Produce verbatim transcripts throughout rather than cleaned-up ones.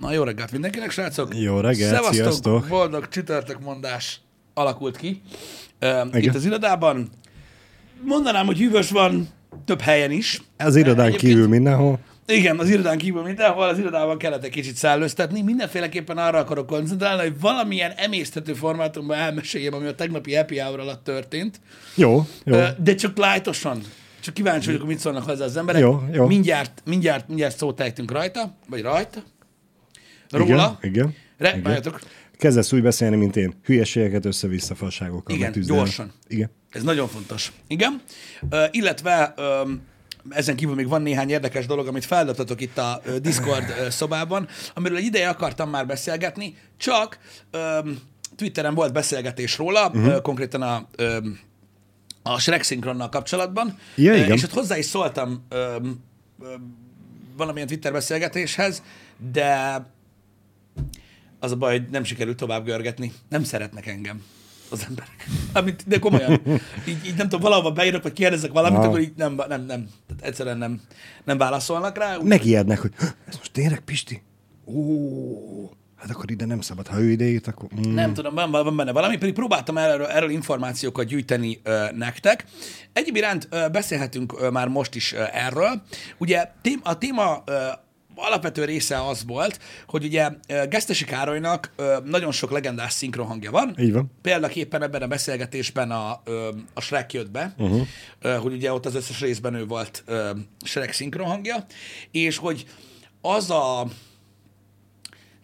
Na, jó reggelt mindenkinek, srácok! Jó reggelt, szevasztok, sziasztok! Boldog csütörtök mondás alakult ki. Uh, itt az irodában. Mondanám, hogy hűvös van több helyen is. Az irodán egyébként kívül mindenhol. Igen, az irodán kívül mindenhol, az irodában kellett egy kicsit szellőztetni. Mindenféleképpen arra akarok koncentrálni, hogy valamilyen emészthető formátumban elmeséljem, ami a tegnapi Happy Hour alatt történt. Jó, jó. Uh, de csak lájtosan. Csak kíváncsi vagyok, hogy mit szólnak hozzá az emberek. Jó, jó. Mindjárt, mindjárt, mindjárt szót ejtünk rajta, vagy rajta. Róla. Igen, igen. igen. Kezdesz úgy beszélni, mint én. Hülyeségeket, össze-vissza fasságokkal. Igen, gyorsan. Igen. Ez nagyon fontos. Igen. Uh, illetve um, ezen kívül még van néhány érdekes dolog, amit feldobtatok itt a uh, Discord uh, szobában, amiről egy ideje akartam már beszélgetni, csak um, Twitteren volt beszélgetés róla, uh-huh. uh, konkrétan a... Um, a Shrek szinkronnal kapcsolatban, ja, és ott hozzá is szóltam öm, öm, valamilyen Twitter beszélgetéshez, de az a baj, hogy nem sikerült tovább görgetni. Nem szeretnek engem az emberek. Amit, de komolyan. Így, így nem tudom, valahova beírok, vagy kérdezek valamit, wow. akkor így nem, nem, nem. Tehát egyszerűen nem, nem válaszolnak rá. Megijednek, hogy ez most tényleg Pisti? Ó... Hát akkor ide nem szabad, ha ő ide jut, akkor... Mm. Nem tudom, van, van benne valami, pedig próbáltam erről, erről információkat gyűjteni ö, nektek. Egyéb iránt ö, beszélhetünk ö, már most is ö, erről. Ugye tém, a téma ö, alapvető része az volt, hogy ugye ö, Gesztesi Károlynak ö, nagyon sok legendás szinkronhangja van. Így van. Példaképpen ebben a beszélgetésben a, ö, a Shrek jött be, uh-huh. ö, hogy ugye ott az összes részben ő volt ö, Shrek szinkronhangja, és hogy az a...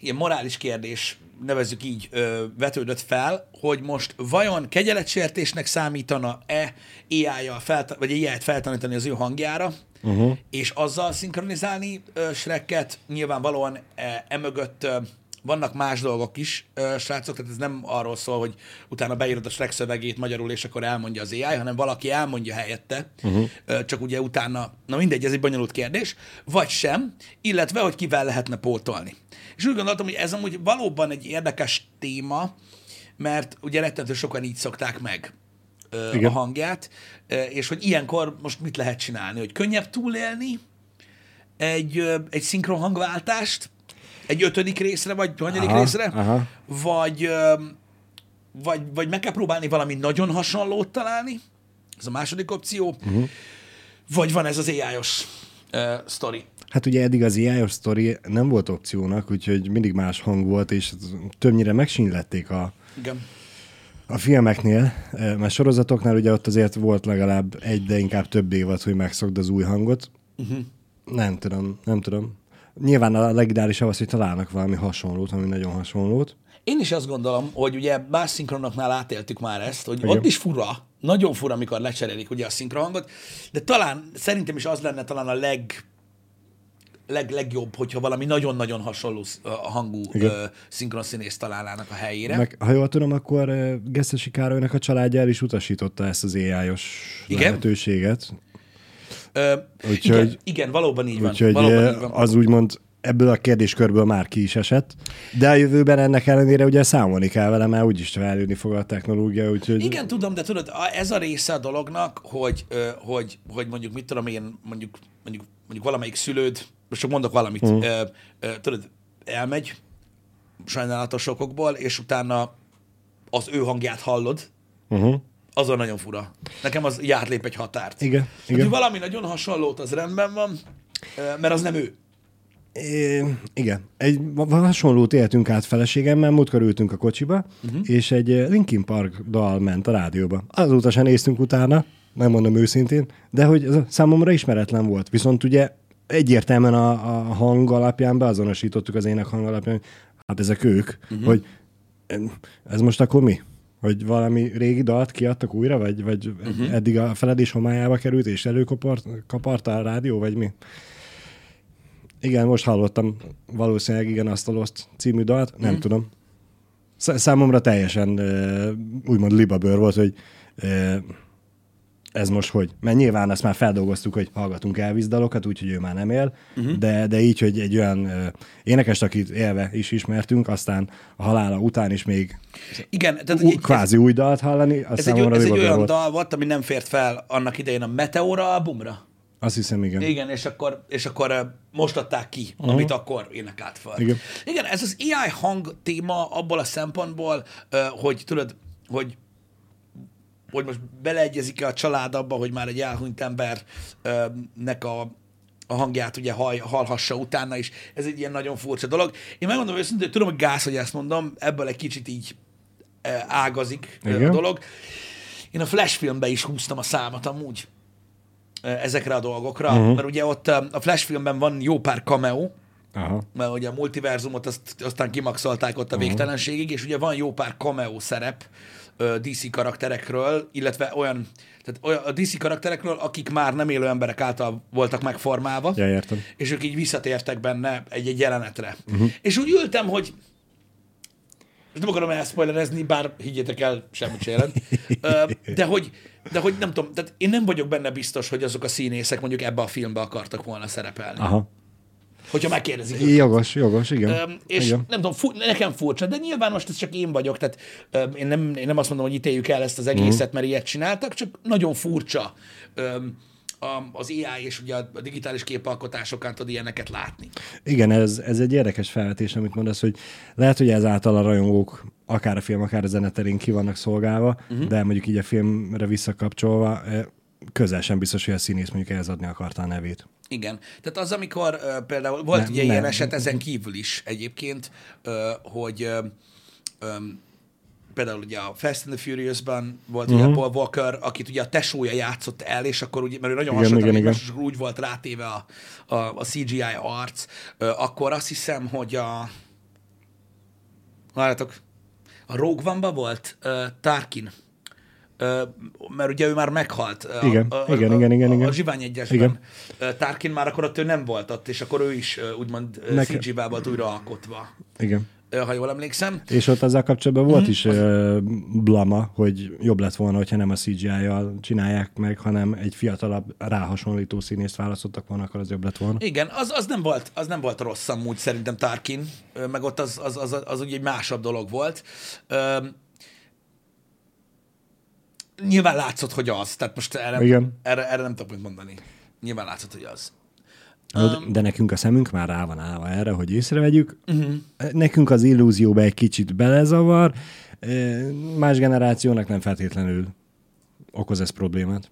ilyen morális kérdés, nevezzük így, ö, vetődött fel, hogy most vajon kegyeletsértésnek számítana-e á í-jal felta- vagy á í-t feltanítani az ő hangjára, uh-huh. és azzal szinkronizálni ö, Shreket. Nyilvánvalóan e, emögött ö, vannak más dolgok is, ö, srácok, tehát ez nem arról szól, hogy utána beírod a Shrek szövegét magyarul, és akkor elmondja az á í, hanem valaki elmondja helyette, uh-huh. ö, csak ugye utána, na mindegy, ez egy bonyolult kérdés, vagy sem, illetve, hogy kivel lehetne pótolni. És úgy gondoltam, hogy ez amúgy valóban egy érdekes téma, mert ugye rettentő sokan így szokták meg ö, a hangját, ö, és hogy ilyenkor most mit lehet csinálni, hogy könnyebb túlélni egy, ö, egy szinkron hangváltást, egy ötödik részre, vagy hanyadik aha, részre, aha. Vagy, ö, vagy, vagy meg kell próbálni valami nagyon hasonlót találni, ez a második opció, uh-huh. vagy van ez az á í-os ö, sztori. Hát ugye eddig az á í-os sztori nem volt opciónak, úgyhogy mindig más hang volt, és többnyire megsínylették a, a filmeknél, mert sorozatoknál ugye ott azért volt legalább egy, de inkább több évad, hogy megszokd az új hangot. Uh-huh. Nem tudom, nem tudom. Nyilván a legideálisabb az, hogy találnak valami hasonlót, ami nagyon hasonlót. Én is azt gondolom, hogy ugye más szinkronoknál átéltük már ezt, hogy igen. Ott is fura, nagyon fura, amikor lecserélik ugye a szinkronhangot, de talán szerintem is az lenne talán a leg... Leg, legjobb, hogyha valami nagyon-nagyon hasonló hangú szinkronszínész találnának a helyére. Meg, ha jól tudom, akkor Gesztesi Károlynak a családja el is utasította ezt az á í-os lehetőséget. Ö, úgyhogy, igen, igen, valóban így van. Úgyhogy valóban így van. Az úgymond ebből a kérdéskörből már ki is esett, de a jövőben ennek ellenére ugye számolni kell vele, mert úgyis fejlődni fog a technológia, úgyhogy... Igen, tudom, de tudod, ez a része a dolognak, hogy, hogy, hogy mondjuk mit tudom én, mondjuk, mondjuk, mondjuk valamelyik szülőd, most csak mondok valamit, mm. ö, ö, tudod, elmegy sajnálatos okokból, és utána az ő hangját hallod, mm-hmm. azon nagyon fura. Nekem az így átlép egy határt. Igen, igen. Hát, valami nagyon hasonlót, az rendben van, mert az nem ő. É, igen. Egy hasonlót éltünk át feleségemmel, múltkor ültünk a kocsiba, uh-huh. és egy Linkin Park dal ment a rádióba. Azóta sem néztünk utána, nem mondom őszintén, de hogy ez számomra ismeretlen volt. Viszont ugye egyértelműen a, a hang alapján beazonosítottuk az ének hang alapján, hát ezek ők, uh-huh. hogy ez most akkor mi? Hogy valami régi dalt kiadtak újra, vagy, vagy uh-huh. eddig a feledés homályába került, és előkaparta a rádió, vagy mi? Igen, most hallottam valószínűleg igen azt a Lost című dalt, nem mm. tudom. Számomra teljesen úgymond libabőr volt, hogy ez most hogy. Mert nyilván azt már feldolgoztuk, hogy hallgatunk Elvis dalokat, úgyhogy ő már nem él, mm-hmm. de, de így, hogy egy olyan énekest, akit élve is ismertünk, aztán a halála után is még igen, tehát ú- kvázi ez, új dalt hallani, az számomra libabőr volt. Ez egy olyan dal volt, ami nem fért fel annak idején a Meteora albumra? Azt hiszem, igen. Igen, és akkor, és akkor most adták ki, uh-huh. amit akkor énekelt fel. Igen. igen, ez az á i hang téma abból a szempontból, hogy tudod, hogy, hogy most beleegyezik-e a család abba, hogy már egy elhunyt embernek a a hangját ugye hall, hallhassa utána is. Ez egy ilyen nagyon furcsa dolog. Én megmondom őszintén, tudom, hogy gáz, hogy ezt mondom, ebből egy kicsit így ágazik igen. a dolog. Én a Flash filmben is húztam a számat amúgy ezekre a dolgokra, uh-huh. mert ugye ott a Flash filmben van jó pár cameo, uh-huh. mert ugye a multiverzumot azt, aztán kimaxolták ott a uh-huh. végtelenségig, és ugye van jó pár cameo szerep dé cé karakterekről, illetve olyan Tehát a dé cé karakterekről, akik már nem élő emberek által voltak megformálva, ja, értem. És ők így visszatértek benne egy-egy jelenetre. Uh-huh. És úgy ültem, hogy nem akarom elszpoilerezni, bár higgyétek el, semmit sem jelent, de hogy, de hogy nem tudom, tehát én nem vagyok benne biztos, hogy azok a színészek mondjuk ebbe a filmbe akartak volna szerepelni. Aha. Hogyha megkérdezik őket. Jogos, jogos, igen. Um, és igen. nem tudom, fu- nekem furcsa, de nyilván most ez csak én vagyok, tehát um, én, nem, én nem azt mondom, hogy ítéljük el ezt az egészet, mm. mert ilyet csináltak, csak nagyon furcsa um, az á i és ugye a digitális képalkotásokán tud ilyeneket látni. Igen, ez, ez egy érdekes felvetés, amit mondasz, hogy lehet, hogy ezáltal a rajongók akár a film, akár a zeneterén ki vannak szolgálva, mm-hmm. de mondjuk így a filmre visszakapcsolva közel sem biztos, hogy a színész mondjuk ehhez adni akarta a nevét. Igen. Tehát az, amikor uh, például volt nem, ugye nem. ilyen eset, ezen kívül is egyébként, uh, hogy uh, um, például ugye a Fast and the Furious-ban volt uh-huh. ugye Paul Walker, akit ugye a tesója játszott el, és akkor ugye, mert ő nagyon hasonlóan, és úgy volt rátéve a, a, a cé gé i arc, uh, akkor azt hiszem, hogy a látjátok, a Rogue One-ban volt uh, Tarkin. Mert ugye ő már meghalt. Igen, a, igen, a, igen, igen, igen. A Zsivány egyesben. Igen. Tarkin már akkor ott ő nem volt ott, és akkor ő is úgymond Neke... cé gé i-vel volt újraalkotva. Igen. Ha jól emlékszem. És ott azzal kapcsolatban volt mm-hmm. is uh, blama, hogy jobb lett volna, hogyha nem a cé gé i-jal csinálják meg, hanem egy fiatalabb, ráhasonlító színészt választottak volna, akkor az jobb lett volna. Igen, az, az, nem, volt, az nem volt rossz amúgy szerintem Tarkin, meg ott az, az, az, az, az ugye egy másabb dolog volt. Nyilván látszott, hogy az. Tehát most erre, erre, erre nem tudok mit mondani. Nyilván látszott, hogy az. Um, de nekünk a szemünk már rá van állva erre, hogy észrevegyük. Uh-huh. Nekünk az illúzióba egy kicsit belezavar. Más generációnak nem feltétlenül okoz ez problémát.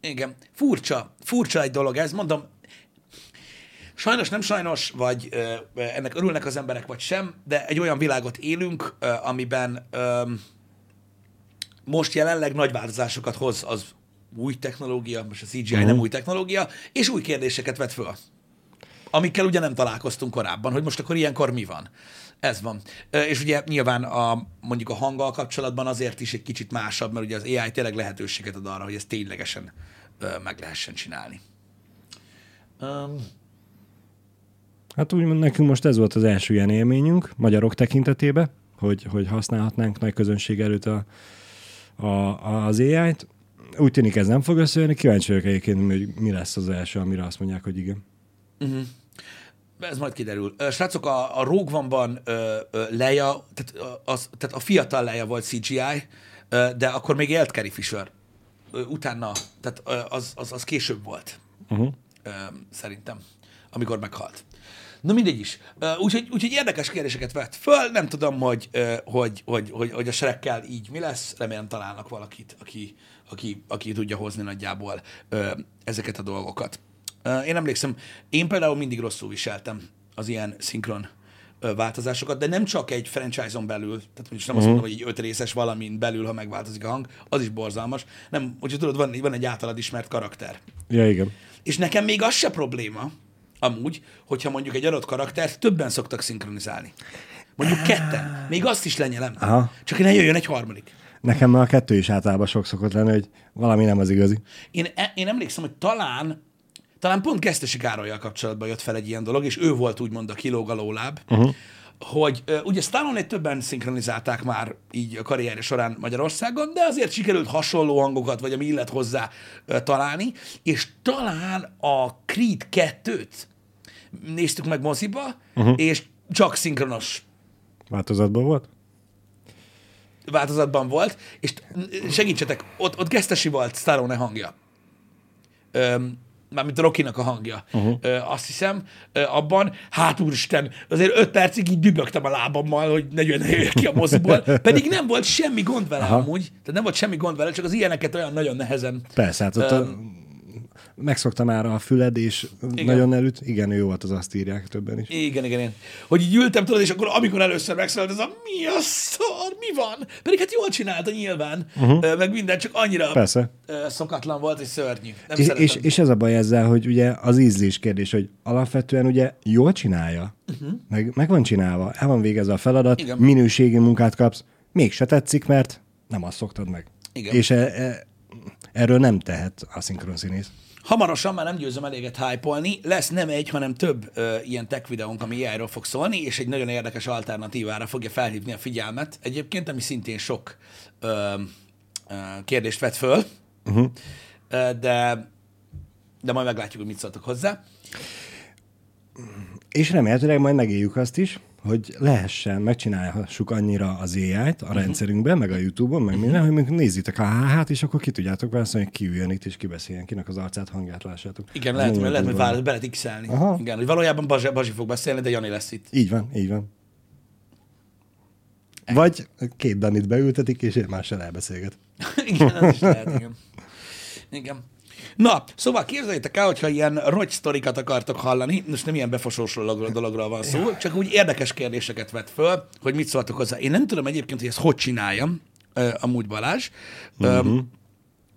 Igen. Furcsa. Furcsa egy dolog ez. Mondom, sajnos nem sajnos, vagy ennek örülnek az emberek, vagy sem, de egy olyan világot élünk, amiben... most jelenleg nagy változásokat hoz az új technológia, most a cé gé i uh-huh. nem új technológia, és új kérdéseket vet föl, amikkel ugye nem találkoztunk korábban, hogy most akkor ilyenkor mi van. Ez van. És ugye nyilván a, mondjuk a hanggal kapcsolatban azért is egy kicsit másabb, mert ugye az á i tényleg lehetőséget ad arra, hogy ezt ténylegesen meg lehessen csinálni. Um. Hát úgymond nekünk most ez volt az első ilyen élményünk, magyarok tekintetében, hogy, hogy használhatnánk nagy közönség előtt a A, az á i-t. Úgy tűnik, ez nem fog összejönni. Kíváncsi vagyok egyébként, hogy mi lesz az első, amire azt mondják, hogy igen. Uh-huh. Ez majd kiderül. Srácok, a, a Rogue One-ban Leia, tehát, az, tehát a fiatal Leia volt cé gé i, de akkor még élt Carrie Fisher. Utána, tehát az, az, az később volt. Uh-huh. Szerintem, amikor meghalt. Na mindegy is. Úgyhogy, úgyhogy érdekes kérdéseket vett föl. Nem tudom, hogy, hogy, hogy, hogy, hogy a Shrekkel így mi lesz. Remélem találnak valakit, aki, aki, aki tudja hozni nagyjából ezeket a dolgokat. Én emlékszem, én például mindig rosszul viseltem az ilyen szinkron változásokat, de nem csak egy franchise-on belül, tehát most nem azt mondom, hogy egy öt részes valamin belül, ha megváltozik a hang, az is borzalmas. Nem, hogyha tudod, van, van egy általad ismert karakter. Ja, igen. És nekem még az se probléma, amúgy, hogyha mondjuk egy adott karaktert többen szoktak szinkronizálni. Mondjuk ketten. Még azt is lenyelem. Aha. Csak ne jöjjön egy harmadik. Nekem már a kettő is általában sok szokott lenni, hogy valami nem az igazi. Én, én emlékszem, hogy talán talán pont Gesztesi Károlyjal kapcsolatban jött fel egy ilyen dolog, és ő volt úgymond a kilóg a lóláb, uh-huh. hogy ugye Stallone-t többen szinkronizálták már így a karrierje során Magyarországon, de azért sikerült hasonló hangokat, vagy ami illet hozzá találni, és talán a Creed kettőt néztük meg moziba, uh-huh. és csak szinkronos. Változatban volt? Változatban volt, és segítsetek, ott, ott Gesztesi volt Stallone hangja. Öm, mármint a Rocky-nak a hangja, uh-huh. ö, azt hiszem, ö, abban, hát úristen, azért öt percig így dübögtem a lábammal, hogy ne jön, ne jöjjön ki a moziból, pedig nem volt semmi gond vele Aha. amúgy, tehát nem volt semmi gond vele, csak az ilyeneket olyan nagyon nehezen. Persze, hát ott a... megszokta már a füled, és igen. nagyon elüt. Igen, jó volt, az azt írják többen is. Igen, igen, igen. Hogy így ültem, tudod, és akkor amikor először megszólalt, ez a mi a szar, mi van? Pedig hát jól csinálta nyilván, uh-huh. meg minden, csak annyira Persze. szokatlan volt, és szörnyű. Nem és, és, és ez a baj ezzel, hogy ugye az ízlés kérdés, hogy alapvetően ugye jól csinálja, uh-huh. meg, meg van csinálva, el van végezve a feladat, igen. minőségi munkát kapsz, mégse tetszik, mert nem azt szoktad meg. Igen. És e, e, erről nem tehet a szinkronszínész. Hamarosan, már nem győzöm eléget hype-olni, lesz nem egy, hanem több ö, ilyen tech videónk, ami á í-ról fog szólni, és egy nagyon érdekes alternatívára fogja felhívni a figyelmet. Egyébként, ami szintén sok ö, ö, kérdést vett föl, uh-huh. ö, de, de majd meglátjuk, hogy mit szóltok hozzá. És remélhetőleg majd megéljük azt is, hogy lehessen, megcsinálhassuk annyira az á í-t a rendszerünkben, meg a YouTube-on, meg minden, hogy még nézzétek a há há-t, és akkor ki tudjátok válaszolni, hogy ki üljön itt, és kibeszéljen, kinek az arcát, hangját lássátok. Igen, lehet, hogy lehet, hogy választ, be lehet x-elni. Igen, hogy valójában Bazsi, Bazsi fog beszélni, de Jani lesz itt. Így van, így van. Egy. Vagy két Danit beültetik, és én már sem elbeszélget. Igen, az is lehet, igen. Igen. Na, szóval képzeljétek el, hogyha ilyen rogy sztorikat akartok hallani, most nem ilyen befosós dologról van szó, csak úgy érdekes kérdéseket vett föl, hogy mit szóltok hozzá. Én nem tudom egyébként, hogy ezt hogy csináljam, amúgy Balázs, uh-huh.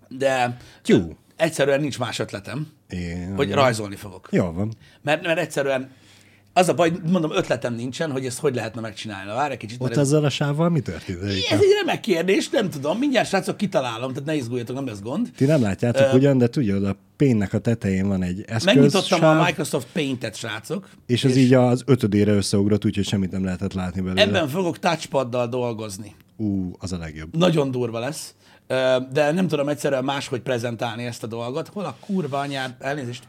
de Jú. egyszerűen nincs más ötletem, Én, hogy rajzolni fogok. Jó van. Mert, mert egyszerűen az a baj, mondom, ötletem nincsen, hogy ezt hogy lehetne megcsinálni. Várj egy kicsit. Ott azzal a sávval mi történt? Ez egy remek kérdés, nem tudom. Mindjárt, srácok, kitalálom, tehát ne izguljatok, nem lesz gond. Ti nem látjátok uh, ugyan, de tudod, a Paint-nek a tetején van egy eszköz. Megnyitottam sáv, a Microsoft Paint-et, srácok. És ez és így az ötödére összeugrott, úgyhogy semmit nem lehetett látni belőle. Ebben fogok touchpaddal dolgozni. Ú, az a legjobb. Nagyon durva lesz, de nem tudom egyszerűen máshogy prezentálni ezt a dolgot. Hol a kurva anyád? Elnézést.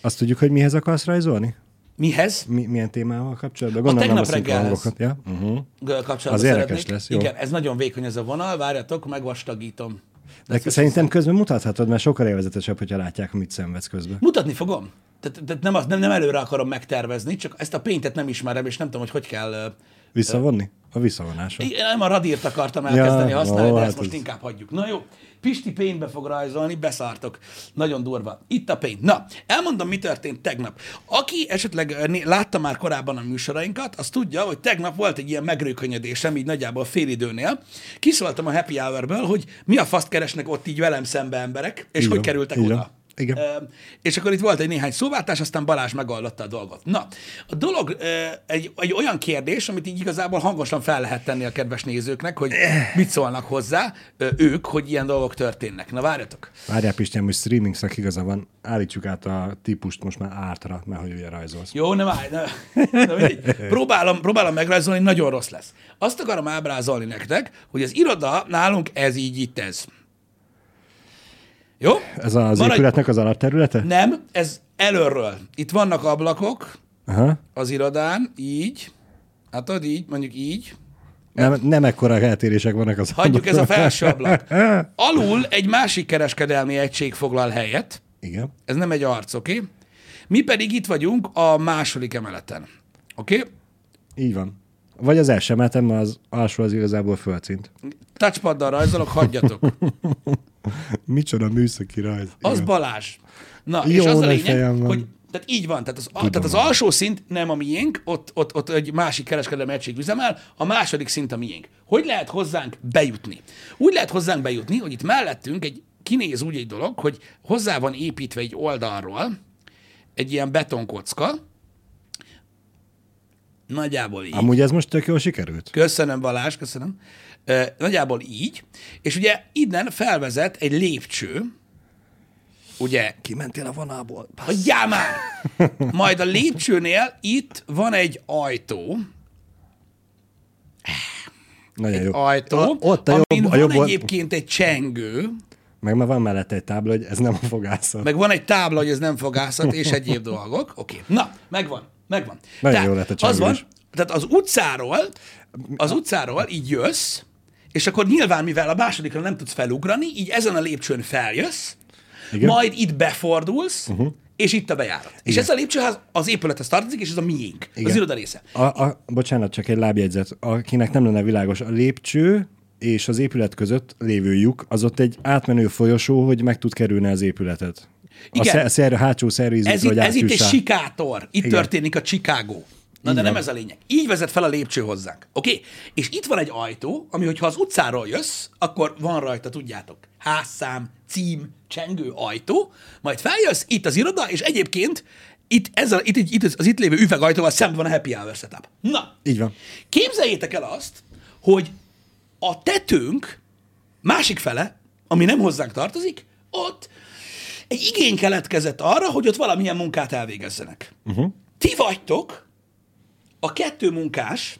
Azt tudjuk, hogy mihez akarsz rajzolni? Mihez? Mi, milyen témával kapcsolatban? Gondolom, a tegnap reggelhez ja? uh-huh. kapcsolatban az érdekes lesz. Jó. Igen, ez nagyon vékony ez a vonal, várjatok, megvastagítom. De de szerintem közben mutathatod, mert sokkal élvezetesebb, hogyha látják, mit szenvedsz közben. Mutatni fogom. Tehát, tehát nem, az, nem, nem előre akarom megtervezni, csak ezt a Paint-et nem ismerem, és nem tudom, hogy hogy kell... Visszavonni? A visszavonáson. Én nem a radírt akartam elkezdeni ja, használni, ó, de ezt hát most ez... inkább hagyjuk. Na jó, Pisti Paintbe fog rajzolni, beszártok. Nagyon durva. Itt a Paint. Na, elmondom, mi történt tegnap. Aki esetleg látta már korábban a műsorainkat, az tudja, hogy tegnap volt egy ilyen megrőkönnyedésem, így nagyjából fél időnél. Kiszóltam a Happy Hourből, hogy mi a faszt keresnek ott így velem szembe emberek, és igen, hogy kerültek igen. oda. Igen. E, és akkor itt volt egy néhány szóváltás, aztán Balázs megoldotta a dolgot. Na, a dolog e, egy, egy olyan kérdés, amit így igazából hangosan fel lehet tenni a kedves nézőknek, hogy mit szólnak hozzá e, ők, hogy ilyen dolgok történnek. Na, várjatok! Várjál, Pistém, hogy streaming szak igaza van. Állítsuk át a típust most már ártra, mert hogy ugye rajzolsz. Jó, nem állj. Na, na, próbálom, próbálom megrajzolni, nagyon rossz lesz. Azt akarom ábrázolni nektek, hogy az iroda nálunk ez így itt ez. Jó? Ez az Maradj... épületnek az alapterülete? Nem, ez előről. Itt vannak ablakok Aha. az irodán, így, hát ott így, mondjuk így. Nem, nem ekkora eltérések vannak az ablakon. Hagyjuk, ez a felső ablak. Alul egy másik kereskedelmi egység foglal helyet. Igen. Ez nem egy arc, oké? Okay? Mi pedig itt vagyunk a második emeleten. Oké? Okay? Így van. Vagy az első emeleten, mert az alsó az igazából földszint. Touchpaddal rajzolok, hagyjatok. Micsoda műszaki rajz. Az igen. Balázs. Na, jó, és az a lényeg, hogy tehát így van, tehát az, a, tehát az alsó szint nem a miénk, ott, ott, ott egy másik kereskedelmi egység üzemel, a második szint a miénk. Hogy lehet hozzánk bejutni? Úgy lehet hozzánk bejutni, hogy itt mellettünk egy, kinéz úgy egy dolog, hogy hozzá van építve egy oldalról egy ilyen betonkocka, nagyjából így. Amúgy ez most tök jól sikerült. Köszönöm, Balázs, köszönöm. Nagyjából így, és ugye innen felvezet egy lépcső, ugye... Kimentél a vonalból. Hagyjál már! Majd a lépcsőnél itt van egy ajtó. Nagyon egy jó. ajtó, a, ott a amin jobb, a van jobb egyébként egy csengő. Meg már van mellette egy tábla, hogy ez nem a fogászat. Meg van egy tábla, hogy ez nem fogászat, és egyéb dolgok. Oké, okay. Na, megvan, megvan. Nagyon jó lett a csengő. Az van, tehát az utcáról... Az utcáról így jössz, és akkor nyilván, mivel a másodikra nem tudsz felugrani, így ezen a lépcsőn feljössz, igen. majd itt befordulsz, uh-huh. és itt a bejárat. Igen. És ez a lépcsőház az épülethez tartozik, és ez a miénk, igen, az iroda része. A, a, bocsánat, csak egy lábjegyzet. Akinek nem lenne világos, a lépcső és az épület között lévő lyuk, az ott egy átmenő folyosó, hogy meg tud kerülni az épületet. Igen. A, szer, a hátsó szervizet, ez, vagy ez itt egy sikátor. Itt, igen, történik a Chicago. Na, de nem ez a lényeg. Így vezet fel a lépcső hozzánk. Oké? Okay? És itt van egy ajtó, ami, hogyha az utcáról jössz, akkor van rajta, tudjátok, házszám, cím, csengő, ajtó, majd feljössz, itt az iroda, és egyébként itt, ez a, itt, itt az itt lévő üvegajtóval szemben van a Happy Hour setup. Na, így van. Képzeljétek el azt, hogy a tetőnk másik fele, ami nem hozzánk tartozik, ott egy igény keletkezett arra, hogy ott valamilyen munkát elvégezzenek. Uh-huh. Ti vagytok a kettő munkás,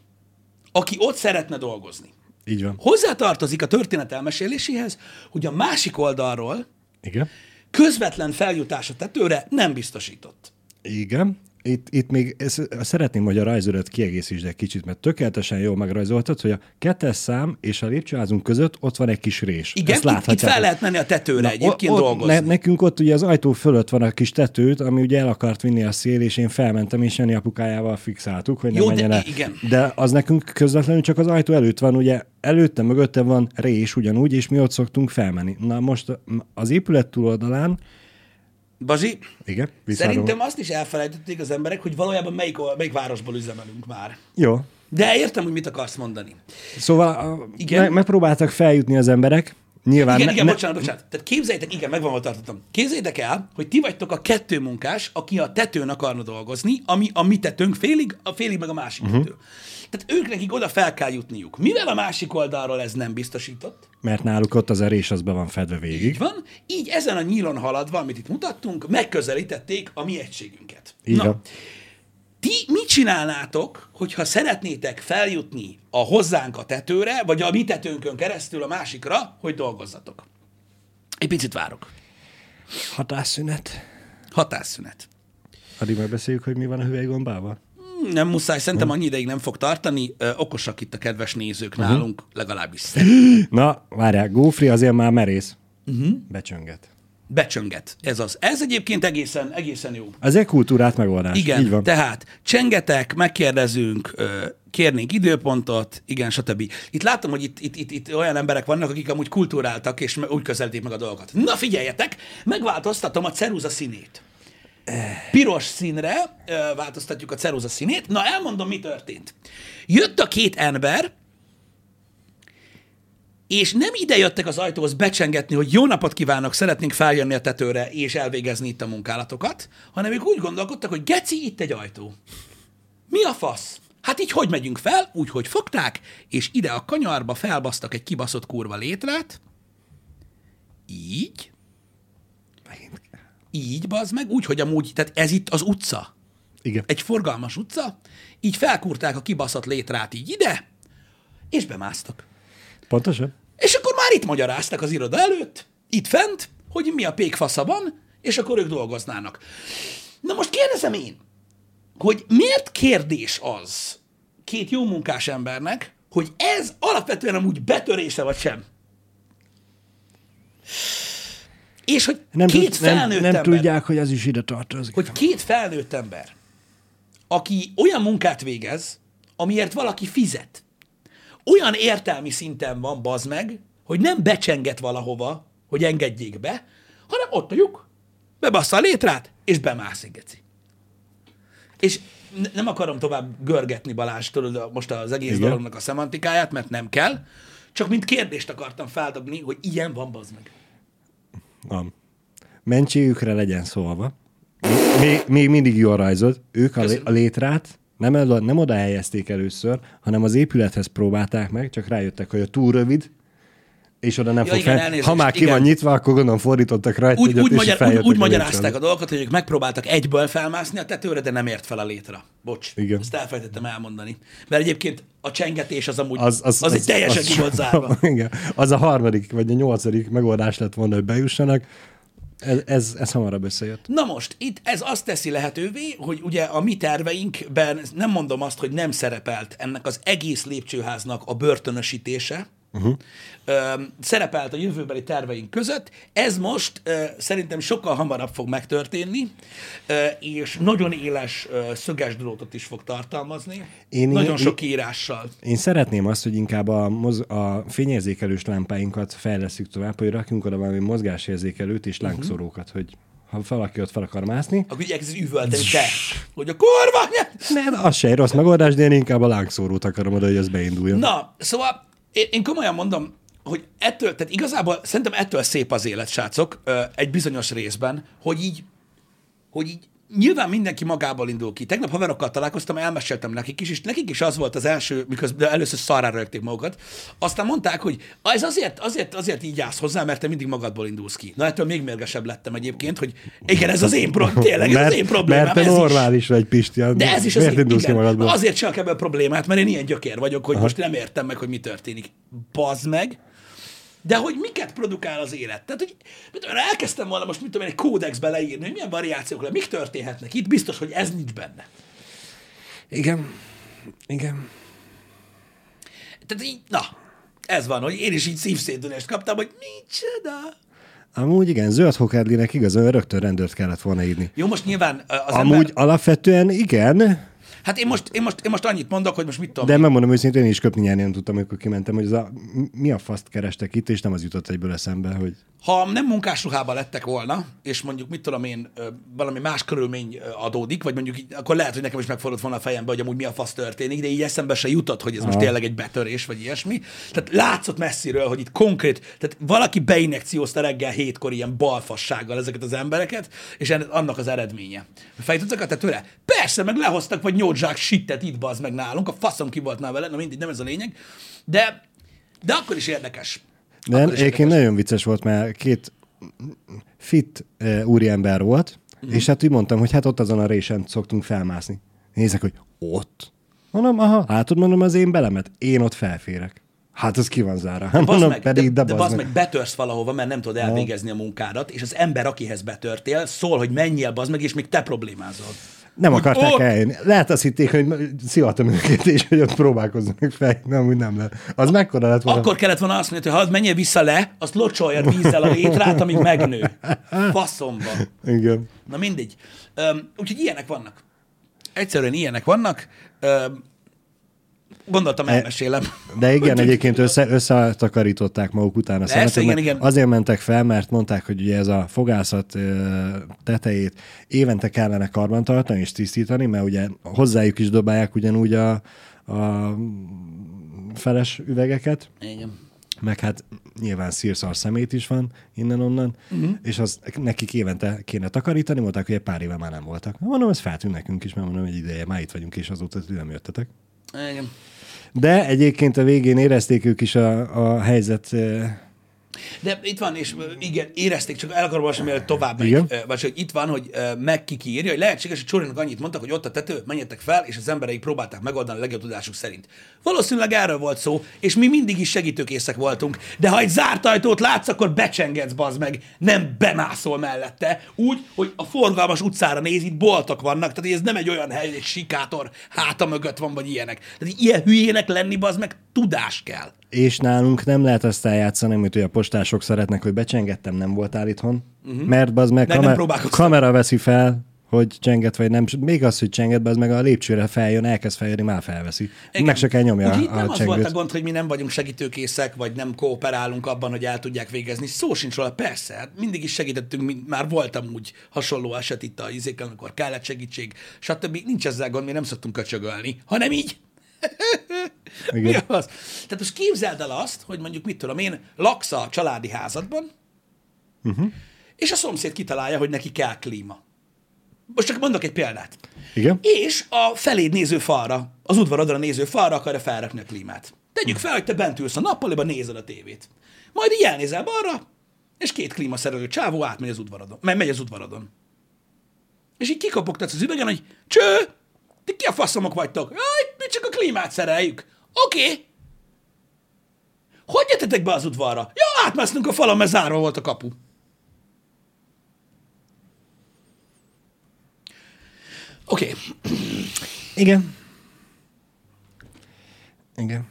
aki ott szeretne dolgozni. Így van. Hozzátartozik a történet elmeséléséhez, hogy a másik oldalról, igen, közvetlen feljutás a tetőre nem biztosított. Igen. Itt, itt még szeretném, hogy a rajzoldat kiegészítsd egy kicsit, mert tökéletesen jól megrajzoltad, hogy a kettes szám és a lépcsőházunk között ott van egy kis rés. Igen, itt, itt fel lehet menni a tetőre. Na, egyébként ott, dolgozni. Ne, nekünk ott ugye az ajtó fölött van a kis tetőt, ami ugye el akart vinni a szél, és én felmentem, és Jani apukájával fixáltuk, hogy nem menjen el. De az nekünk közvetlenül csak az ajtó előtt van, ugye előtte, mögötte van rés ugyanúgy, és mi ott szoktunk felmenni. Na most az épület túloldalán Bazsi, igen, szerintem azt is elfelejtették az emberek, hogy valójában melyik, melyik városból üzemelünk már. Jó. De értem, hogy mit akarsz mondani. Szóval me- megpróbáltak feljutni az emberek. Nyilván igen, ne- igen, bocsánat, bocsánat. Tehát képzeljétek, igen, megvan, hol tartottam. Képzeljétek el, hogy ti vagytok a kettő munkás, aki a tetőn akarna dolgozni, ami a mi tetőnk félig, a félig meg a másik, uh-huh, tető. Tehát ők nekik oda fel kell jutniuk. Mivel a másik oldalról ez nem biztosított? Mert náluk ott az erés az be van fedve végig. Így van. Így ezen a nyílon haladva, amit itt mutattunk, megközelítették a mi egységünket. Így. Na, ti mit csinálnátok, hogyha szeretnétek feljutni a hozzánk a tetőre, vagy a mi tetőnkön keresztül a másikra, hogy dolgozzatok? Egy picit várok. Hatásszünet. Hatásszünet. Addig megbeszéljük, hogy mi van a hüvelygombával? Nem muszáj, szerintem annyi ideig nem fog tartani. Ö, okosak itt a kedves nézők, uh-huh, nálunk, legalábbis szerintem. Na, várják, Gófri azért már merész. Uh-huh. Becsönget. Becsönget. Ez az. Ez egyébként egészen, egészen jó. Az egy kultúrát megoldás. Igen, így van. Tehát csengetek, megkérdezünk, kérnénk időpontot, igen, stb. Itt látom, hogy itt, itt, itt, itt olyan emberek vannak, akik amúgy kultúráltak, és úgy közelítik meg a dolgokat. Na figyeljetek, megváltoztatom a ceruza színét. Piros színre ö, változtatjuk a ceruza színét. Na, elmondom, mi történt. Jött a két ember, és nem ide jöttek az ajtóhoz becsengetni, hogy jó napot kívánok, szeretnénk feljönni a tetőre, és elvégezni itt a munkálatokat, hanem ők úgy gondolkodtak, hogy geci, itt egy ajtó. Mi a fasz? Hát így hogy megyünk fel? Úgy, hogy fogták, és ide a kanyarba felbasztak egy kibaszott kurva létrát. Így. Így, bazd meg, úgy, hogy amúgy, tehát ez itt az utca. Igen. Egy forgalmas utca. Így felkúrták a kibaszott létrát így ide, és bemásztak. Pontosan. És akkor már itt magyaráztak az iroda előtt, itt fent, hogy mi a pékfasza van, és akkor ők dolgoznának. Na most kérdezem én, hogy miért kérdés az két jó munkás embernek, hogy ez alapvetően amúgy betörése vagy sem? És hogy nem két tud, felnőtt nem, nem ember... tudják, hogy ez is ide tartozik. Hogy két felnőtt ember, aki olyan munkát végez, amiért valaki fizet, olyan értelmi szinten van, bazd meg, hogy nem becsenget valahova, hogy engedjék be, hanem ott a lyuk, bebassza a létrát, és bemászik, geci. És n- nem akarom tovább görgetni, Balázs, tudod, most az egész, igen, dolognak a szemantikáját, mert nem kell, csak mint kérdést akartam feldobni, hogy ilyen van, bazd meg. Van. Mentségükre legyen szólva. Még, még mindig jól rajzod. Ők a, lé, a létrát nem, el, nem oda helyezték először, hanem az épülethez próbálták meg, csak rájöttek, hogy a túl rövid, és oda nem ja, fog igen, fel. Elnézést, ha már ki igen. van nyitva, akkor gondolom fordítottak rajta. Úgy, úgy, magyar, úgy, úgy magyarázták a dolgot, hogy ők megpróbáltak egyből felmászni a tetőre, de nem ért fel a létre. Bocs, igen. Ezt elfelejtettem elmondani. Mert egyébként a csengetés az amúgy, az, az, az, az egy teljesen ki volt zárva. Igen. Az a harmadik, vagy a nyolcadik megoldás lett volna, hogy bejussanak. Ez, ez, ez hamarabb összejött. Na most, itt ez azt teszi lehetővé, hogy ugye a mi terveinkben, nem mondom azt, hogy nem szerepelt ennek az egész lépcsőháznak a börtönösítése, Uh-huh. Ö, szerepelt a jövőbeli terveink között. Ez most ö, szerintem sokkal hamarabb fog megtörténni, ö, és nagyon éles ö, szöges drótot is fog tartalmazni. Én nagyon én, sok írással. Én szeretném azt, hogy inkább a, moz- a fényérzékelős lámpáinkat fejlesszük tovább, hogy rakjunk oda valami mozgásérzékelőt és lángszorókat, uh-huh. hogy ha valaki ott fel akar mászni. Akkor így elkezdesz üvölteni te, hogy a korva! Nem, az se egy rossz megoldás, de én inkább a lángszórót akarom oda, hogy ez beinduljon. Na, szóval én komolyan mondom, hogy ettől, tehát igazából szerintem ettől szép az élet, srácok, egy bizonyos részben, hogy így, hogy így nyilván mindenki magából indul ki. Tegnap haverokkal találkoztam, elmeséltem nekik is, és nekik is az volt az első, miközben először szarrára rögték magukat. Aztán mondták, hogy ez azért, azért, azért így állsz hozzá, mert te mindig magadból indulsz ki. Na, ettől még mérgesebb lettem egyébként, hogy igen, ez az én, pro- tényleg, mert, ez az én problémám. Mert te normális vagy, Pisti. De ez is az én, igen, azért csak ebből problémát, mert én ilyen gyökér vagyok, hogy aha. most nem értem meg, hogy mi történik. Bazd meg! De hogy miket produkál az élet? Tehát, hogy elkezdtem volna most, mit tudom én, egy kódexbe leírni, hogy milyen variációk le, mik történhetnek itt, biztos, hogy ez nincs benne. Igen. Igen. Tehát így, na, ez van, hogy én is így szívszédülést kaptam, hogy micsoda. Amúgy igen, zöld hokádlinek igazán rögtön rendőrt kellett volna írni. Jó, most nyilván az Amúgy ember... alapvetően igen... Hát én most, én, most, én most annyit mondok, hogy most mit tudom. De megmondom őszintén, én is köpni nyelni nem tudtam, amikor kimentem, hogy ez a, mi a faszt kerestek itt, és nem az jutott egyből eszembe, hogy... Ha nem munkásruhában lettek volna, és mondjuk mit tudom én, valami más körülmény adódik, vagy mondjuk akkor lehet, hogy nekem is megfordult volna a fejembe, hogy amúgy mi a fasz történik, de így eszembe se jutott, hogy ez ha. most tényleg egy betörés, vagy ilyesmi. Tehát látszott messziről, hogy itt konkrét, tehát valaki beinjekciózta reggel hétkor ilyen balfassággal ezeket az embereket, és annak az eredménye. Fejtudtak a tetőre? Persze, meg lehoztak, vagy nyolc zsák sittet itt bazd meg nálunk, a faszom ki voltnál vele, na mindig, nem ez a lényeg, de, de akkor is érdekes. De egyébként nagyon vicces volt, mert két fit e, úriember volt, mm. és hát úgy mondtam, hogy hát ott azon a résen szoktunk felmászni. Nézzek, hogy ott. Mondom, aha, hát ott mondom az én belemet, én ott felférek. Hát az ki van zárva. De bazd meg, pedig, de, de bazd bazd meg. meg betörsz valahova, mert nem tudod elvégezni a munkádat, és az ember, akihez betörtél, szól, hogy menjél, bazd meg, és még te problémázol. Nem úgy akarták ott... eljönni. Lehet azt hitték, hogy szivattam őket, és hogy ott próbálkoznak fel. Nem, úgy nem lehet. Az mekkora lett volna? Akkor kellett volna azt mondani, hogy ha menjél vissza le, azt locsoljad vízzel a létrát, amíg megnő. Faszomba. Igen. Na mindegy. Üm, úgyhogy ilyenek vannak. Egyszerűen ilyenek vannak. Üm, Gondoltam, elmesélem. De igen, egyébként össze, összetakarították maguk után a szemet. Igen, igen. Azért mentek fel, mert mondták, hogy ugye ez a fogászat tetejét évente kellene karbantartani és tisztítani, mert ugye hozzájuk is dobálják ugyanúgy a, a feles üvegeket. Igen. Meg hát nyilván szírszar szemét is van innen-onnan, uh-huh. és az nekik évente kéne takarítani, mondták, hogy egy pár éve már nem voltak. Mondom, ez feltűnt nekünk is, mert mondom, egy ideje, már itt vagyunk, és azóta nem jöttetek. Igen. De egyébként a végén érezték ők is a, a helyzet... De itt van, és igen, érezték, csak el akarom olvasni, mielőtt tovább megy. Vagy hogy itt van, hogy megkiki írja, hogy lehetséges, hogy Csórinak annyit mondtak, hogy ott a tető, menjetek fel, és az embereik próbálták megoldani a legjobb tudásuk szerint. Valószínűleg erről volt szó, és mi mindig is segítőkészek voltunk, de ha egy zárt ajtót látsz, akkor becsengetsz, bazd meg, nem bemászol mellette, úgy, hogy a forgalmas utcára néz, itt boltok vannak, tehát ez nem egy olyan hely, egy sikátor háta mögött van, vagy ilyenek. Tehát ilyen hülyének lenni, bazd meg, tudás kell. És nálunk nem lehet azt eljátszani, amit a postások szeretnek, hogy becsengettem, nem voltál itthon, uh-huh. mert bazd meg kamer- kamera veszi fel, hogy csenget vagy nem. Még az, hogy csenget, bazd meg a lépcsőre feljön, elkezd feljönni, már felveszi. Igen. Meg se kell nyomja úgy, a, a nem csengőt. Az volt a gond, hogy mi nem vagyunk segítőkészek, vagy nem kooperálunk abban, hogy el tudják végezni. Szó sincs róla, persze. Mindig is segítettünk, mint már voltam úgy hasonló eset itt a izéken, amikor kellett segítség, stb. Nincs ezzel gond, mi nem szoktunk köcsögölni, hanem így. Mi az? Tehát most képzeld el azt, hogy mondjuk mit tudom én, laksz a családi házadban, uh-huh. és a szomszéd kitalálja, hogy neki kell klíma. Most csak mondok egy példát. Igen? És a feléd néző falra, az udvarodra néző falra akarja felrakni a klímát. Tegyük fel, hogy te bent ülsz a nappaliban, nézed a tévét. Majd így elnézel balra, és két klímaszerelő csávó átmegy az udvarodon. Megy az udvarodon. És így kikopogtatsz az üvegen, hogy cső! Ti ki a faszomok vagytok? Jaj, mi csak a klímát szereljük. Oké. Okay. Hogy jöttetek be az udvarra? Jó, átmásztunk a falon, mert zárva volt a kapu. Oké. Okay. Igen. Igen.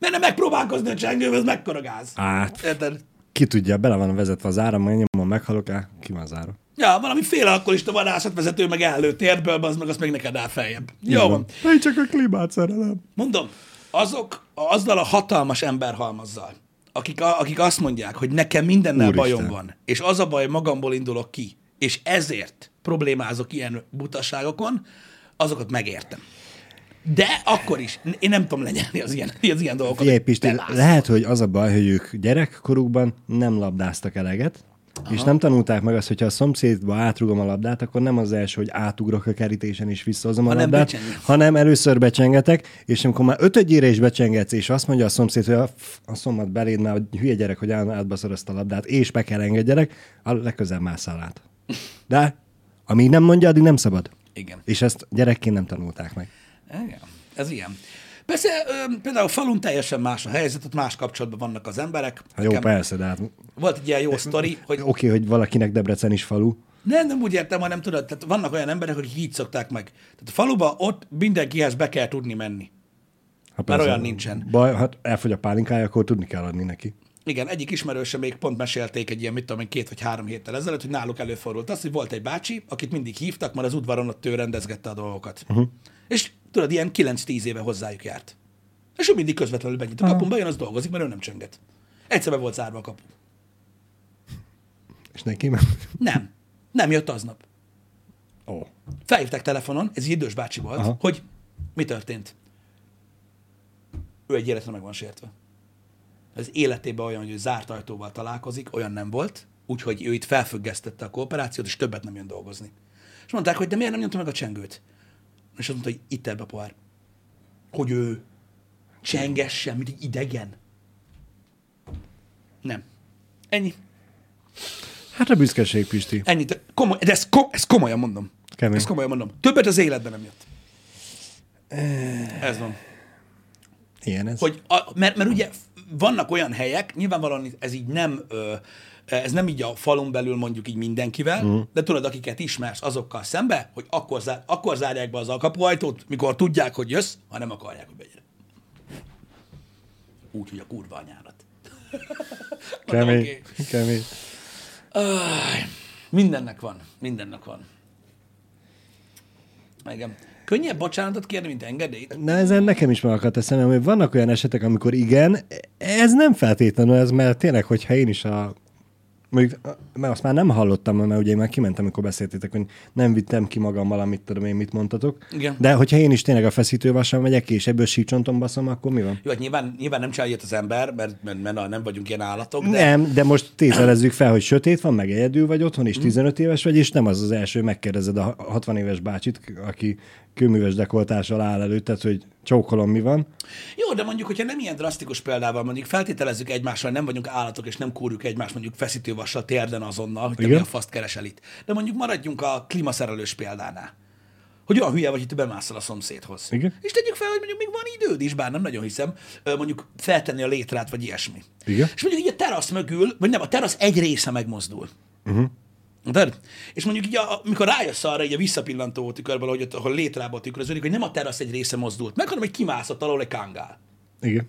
Mert kéne megpróbálkozni a csengővel, ez mekkora gáz. Hát, érted? Ki tudja, bele van vezetve az áram, majd nyomom, meghalok el, ki van az áram. Ja, valami félalkoholista vadászatvezető meg állő térből, az meg azt meg neked áll feljebb. Jó van. van. Én csak a klímát szerelem. Mondom, azok, azzal a hatalmas emberhalmazzal, akik, a, akik azt mondják, hogy nekem mindennel Úristen. bajom van, és az a baj, magamból indulok ki, és ezért problémázok ilyen butaságokon, azokat megértem. De akkor is. Én nem tudom lenyelni az ilyen, az ilyen dolgokat. Jaj, Pisti, lehet, hogy az a baj, hogy ők gyerekkorukban nem labdáztak eleget, aha, és nem tanulták meg azt, hogyha a szomszédba átrugom a labdát, akkor nem az első, hogy átugrok a kerítésen és visszahozom a ha labdát, nem hanem először becsengetek, és amikor már ötödjére is becsengetsz, és azt mondja a szomszéd, hogy a, a szombat beléd már, hogy hülye gyerek, hogy átbaszod azt a labdát, és be kell engedjenek, a legközel másszál át. De amíg nem mondja, addig nem szabad. Igen. És ezt gyerekként nem tanulták meg. Igen, ez ilyen. Persze, ö, például falun teljesen más a helyzet, ott más kapcsolatban vannak az emberek. Jó, nekem persze, de hát... Volt egy ilyen jó sztori, hogy... Oké, okay, hogy valakinek Debrecen is falu. Nem, nem úgy értem, hanem tudod, tehát vannak olyan emberek, akik így szokták meg. Tehát a faluba ott mindenkihez be kell tudni menni. Hát mert olyan nincsen. Baj, hát elfogy a pálinkája, akkor tudni kell adni neki. Igen, egyik ismerőse még pont mesélték egy ilyen, mit tudom én, két vagy három héttel ezelőtt, hogy náluk előfordult az, hogy volt egy bácsi, akit mindig hívtak, mert az udvaron ott ő rendezgette a dolgokat. Uh-huh. És tudod, ilyen kilenc-tíz éve hozzájuk járt. És ő mindig közvetlenül megnyit a kapun, bejön, az dolgozik, mert ő nem csönget. Egyszerben volt zárva a kapu. És neki nem? Nem. Nem jött aznap. Oh. Felhívták telefonon, ez egy idős bácsi volt, aha, hogy mi történt. Ő egy életre meg van sértve. Az életében olyan, hogy ő zárt ajtóval találkozik, olyan nem volt, úgyhogy ő itt felfüggesztette a kooperációt, és többet nem jön dolgozni. És mondták, hogy de miért nem nyomta meg a csengőt? És azt mondta, hogy itt ebbe a pohár. Hogy ő csengessen, mint egy idegen. Nem. Ennyi. Hát a büszkeség, Pisti. Ennyi. De, komoly, de ezt, kom, ezt komolyan mondom. Kemény. Ezt komolyan mondom. Többet az életben nem jött. Ez van. Ilyen ez. Hogy a, mert, mert ugye vannak olyan helyek, nyilvánvalóan ez így nem... Ö, ez nem így a falon belül mondjuk így mindenkivel, mm. de tudod, akiket ismersz azokkal szembe, hogy akkor, zár, akkor zárják be az alkapuajtót, mikor tudják, hogy jössz, ha nem akarják, hogy begyere. Úgy, hogy a kurva anyárat. Kemény, okay. kemény. Aj, mindennek van, mindennek van. Igen. Könnyebb bocsánatot kérni, mint engedélyt? Na, ezen nekem is meg akadt eszembe, hogy vannak olyan esetek, amikor igen, ez nem feltétlenül ez, mert tényleg, hogyha én is a Mondjuk, mert azt már nem hallottam, mert ugye én már kimentem, amikor beszéltétek, hogy nem vittem ki magammal, amit tudom én, mit mondtatok. Igen. De hogyha én is tényleg a feszítővassal megyek, és ebből sícsonton baszom, akkor mi van? Jó, hát nyilván, nyilván nem csinálja az ember, mert, mert, mert nem vagyunk ilyen állatok. De... Nem, de most tételezzük fel, hogy sötét van, meg egyedül vagy otthon, és tizenöt éves vagy, és nem az az első, megkérdezed a hatvan éves bácsit, aki kőműves dekoltással áll előtted, hogy csókolom, mi van. Jó, de mondjuk, hogyha nem ilyen drasztikus példával, mondjuk feltételezzük egymással, nem vagyunk állatok, és nem kúrjuk egymást, mondjuk feszítővassal térden azonnal, hogy te mi a faszt keresel itt. De mondjuk maradjunk a klímaszerelős példánál. Hogy olyan hülye vagy, hogy te bemásszol a szomszédhoz. Igen. És tegyük fel, hogy mondjuk még van időd is, bár nem nagyon hiszem, mondjuk feltenni a létrát, vagy ilyesmi. Igen. És mondjuk így a terasz mögül, vagy nem, a terasz egy része megmozdul. Uh-huh. De? És mondjuk így, amikor rájössz arra, így a visszapillantó tükörből, hogy ott, ahol létrába tükröződik, hogy nem a terasz egy része mozdult meg, hanem, hogy kimászott alól egy kángál. Igen.